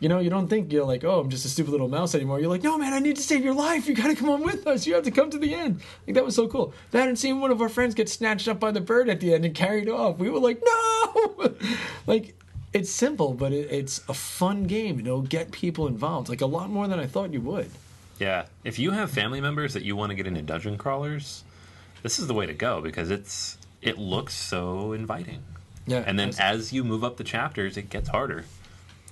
You know, you don't think you're like, oh, I'm just a stupid little mouse anymore. You're like, no, man, I need to save your life. You got to come on with us. You have to come to the end. Like, that was so cool. That and seeing one of our friends get snatched up by the bird at the end and carried off. We were like, no! Like, it's simple, but it's a fun game. It'll get people involved, like, a lot more than I thought you would. Yeah. If you have family members that you want to get into dungeon crawlers, this is the way to go because it looks so inviting. Yeah. And then as you move up the chapters, it gets harder.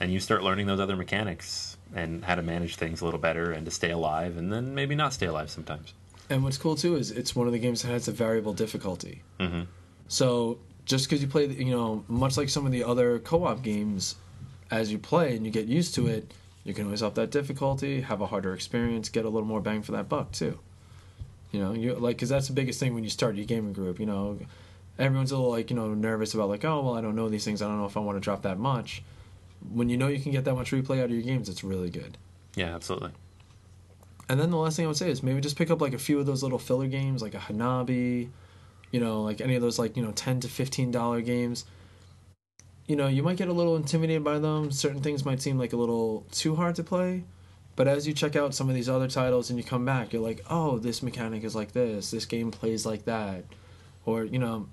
And you start learning those other mechanics and how to manage things a little better and to stay alive and then maybe not stay alive sometimes. And what's cool, too, is it's one of the games that has a variable difficulty. Mm-hmm. So just because you play, you know, much like some of the other co-op games, as you play and you get used to it, you can always up that difficulty, have a harder experience, get a little more bang for that buck, too. You know, because that's the biggest thing when you start your gaming group, you know. Everyone's a little, like, you know, nervous about, like, oh, well, I don't know these things. I don't know if I want to drop that much. When you know you can get that much replay out of your games, it's really good. Yeah, absolutely. And then the last thing I would say is maybe just pick up, like, a few of those little filler games, like a Hanabi, you know, like any of those, like, you know, $10 to $15 games. You know, you might get a little intimidated by them. Certain things might seem, like, a little too hard to play. But as you check out some of these other titles and you come back, you're like, oh, this mechanic is like this. This game plays like that. Or, you know,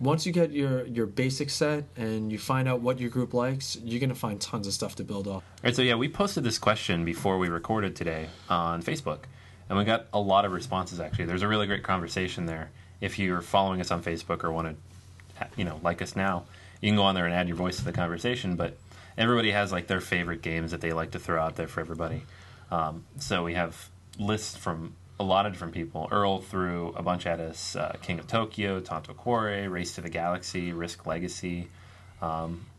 once you get your basic set and you find out what your group likes, you're going to find tons of stuff to build off. All right, so yeah, we posted this question before we recorded today on Facebook, and we got a lot of responses, actually. There's a really great conversation there. If you're following us on Facebook or want to, you know, like us now, you can go on there and add your voice to the conversation, but everybody has, like, their favorite games that they like to throw out there for everybody. So we have lists from a lot of different people. Earl threw a bunch at us, King of Tokyo, Tonto Quarry, Race to the Galaxy, Risk Legacy,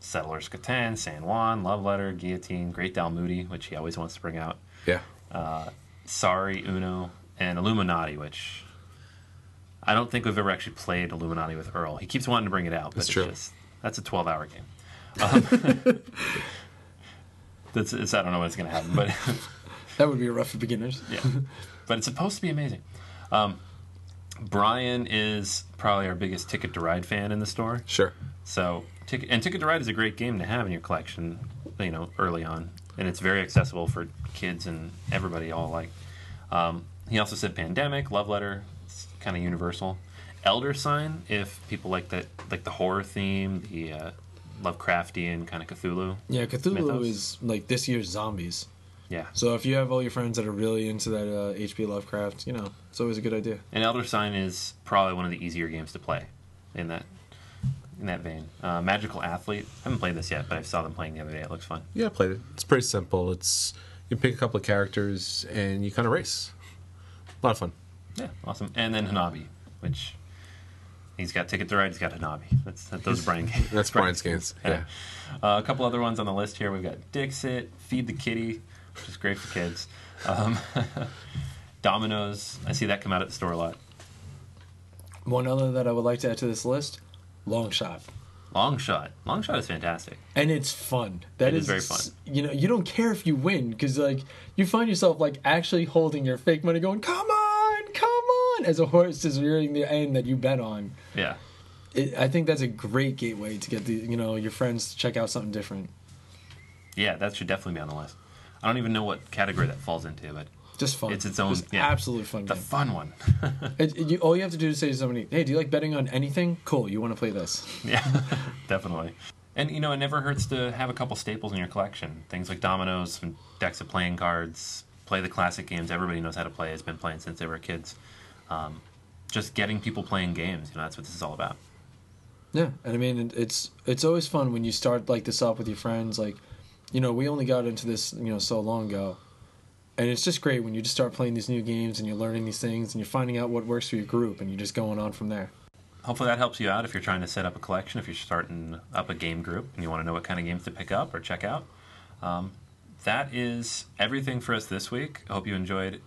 Settlers Catan, San Juan, Love Letter, Guillotine, Great Dalmudi, which he always wants to bring out. Yeah. Sorry, Uno, and Illuminati, which I don't think we've ever actually played Illuminati with Earl. He keeps wanting to bring it out, but that's a 12-hour game. I don't know what's going to happen, but that would be rough for beginners. Yeah. But it's supposed to be amazing. Brian is probably our biggest Ticket to Ride fan in the store. Sure. So, Ticket to Ride is a great game to have in your collection, you know, early on. And it's very accessible for kids and everybody all alike. He also said Pandemic, Love Letter. It's kind of universal. Elder Sign, if people like that, like the horror theme, the Lovecraftian kind of Cthulhu. Yeah, Cthulhu mythos is like this year's zombies. Yeah. So if you have all your friends that are really into that H.P. Lovecraft, you know, it's always a good idea. And Elder Sign is probably one of the easier games to play in that vein. Magical Athlete. I haven't played this yet, but I saw them playing the other day. It looks fun. Yeah, I played it. It's pretty simple. You pick a couple of characters and you kind of race. A lot of fun. Yeah, awesome. And then Hanabi, which he's got Ticket to Ride, he's got Hanabi. Those are Brian's games. That's Brian's games. Yeah. A couple other ones on the list here. We've got Dixit, Feed the Kitty, which is great for kids. Dominoes. I see that come out at the store a lot. One other that I would like to add to this list, Long Shot. Long shot is fantastic, and it's fun. It is very fun. You know, you don't care if you win, because like you find yourself like actually holding your fake money, going, "Come on, come on!" as a horse is rearing the end that you bet on. Yeah, I think that's a great gateway to get your friends to check out something different. Yeah, that should definitely be on the list. I don't even know what category that falls into, but just fun. It's its own, absolutely fun. The game. Fun one. All you have to do is say to somebody, "Hey, do you like betting on anything? Cool, you want to play this?" Yeah, definitely. And it never hurts to have a couple staples in your collection. Things like dominoes, and decks of playing cards. Play the classic games everybody knows how to play. Has been playing since they were kids. Just getting people playing games. That's what this is all about. Yeah, and it's always fun when you start like this off with your friends. Like, we only got into this so long ago. And it's just great when you just start playing these new games and you're learning these things and you're finding out what works for your group and you're just going on from there. Hopefully that helps you out if you're trying to set up a collection, if you're starting up a game group and you want to know what kind of games to pick up or check out. That is everything for us this week. I hope you enjoyed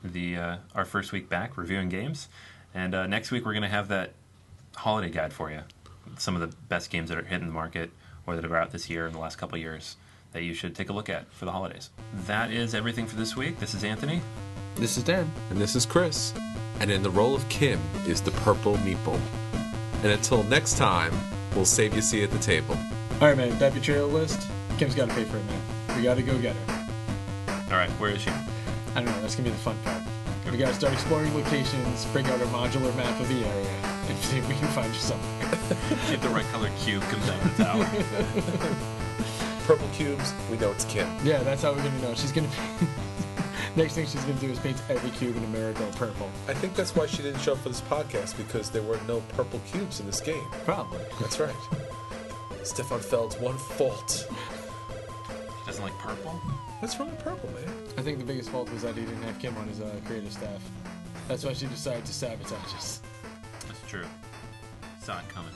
our first week back reviewing games. And next week we're going to have that holiday guide for you. Some of the best games that are hitting the market or that are out this year in the last couple of years that you should take a look at for the holidays. That is everything for this week. This is Anthony. This is Dan. And this is Chris. And in the role of Kim is the purple meeple. And until next time, we'll save you seat at the table. All right, man, that betrayal list, Kim's got to pay for it, man. We got to go get her. All right, where is she? I don't know. That's going to be the fun part. We got to start exploring locations, bring out our modular map of the area, and see if we can find you something. See if the right color cube comes out of the tower. Purple cubes, we know it's Kim. Yeah, that's how we're going to know. She's going to... Next thing she's going to do is paint every cube in Amerigo purple. I think that's why she didn't show up for this podcast, because there were no purple cubes in this game. Probably. That's right. Stefan Feld's one fault. He doesn't like purple? What's wrong with purple, man? I think the biggest fault was that he didn't have Kim on his creative staff. That's why she decided to sabotage us. That's true. Saw it coming.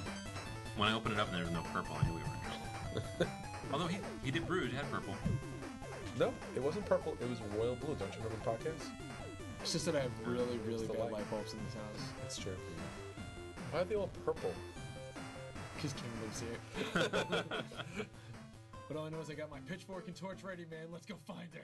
When I opened it up and there was no purple, I knew we were in trouble. Although he did Bruges, it had purple. No, it wasn't purple, it was royal blue. Don't you remember the podcast? It's just that I have really, really bad light bulbs in this house. That's true. Why are they all purple? Because Kim lives here. But all I know is I got my pitchfork and torch ready, man. Let's go find her.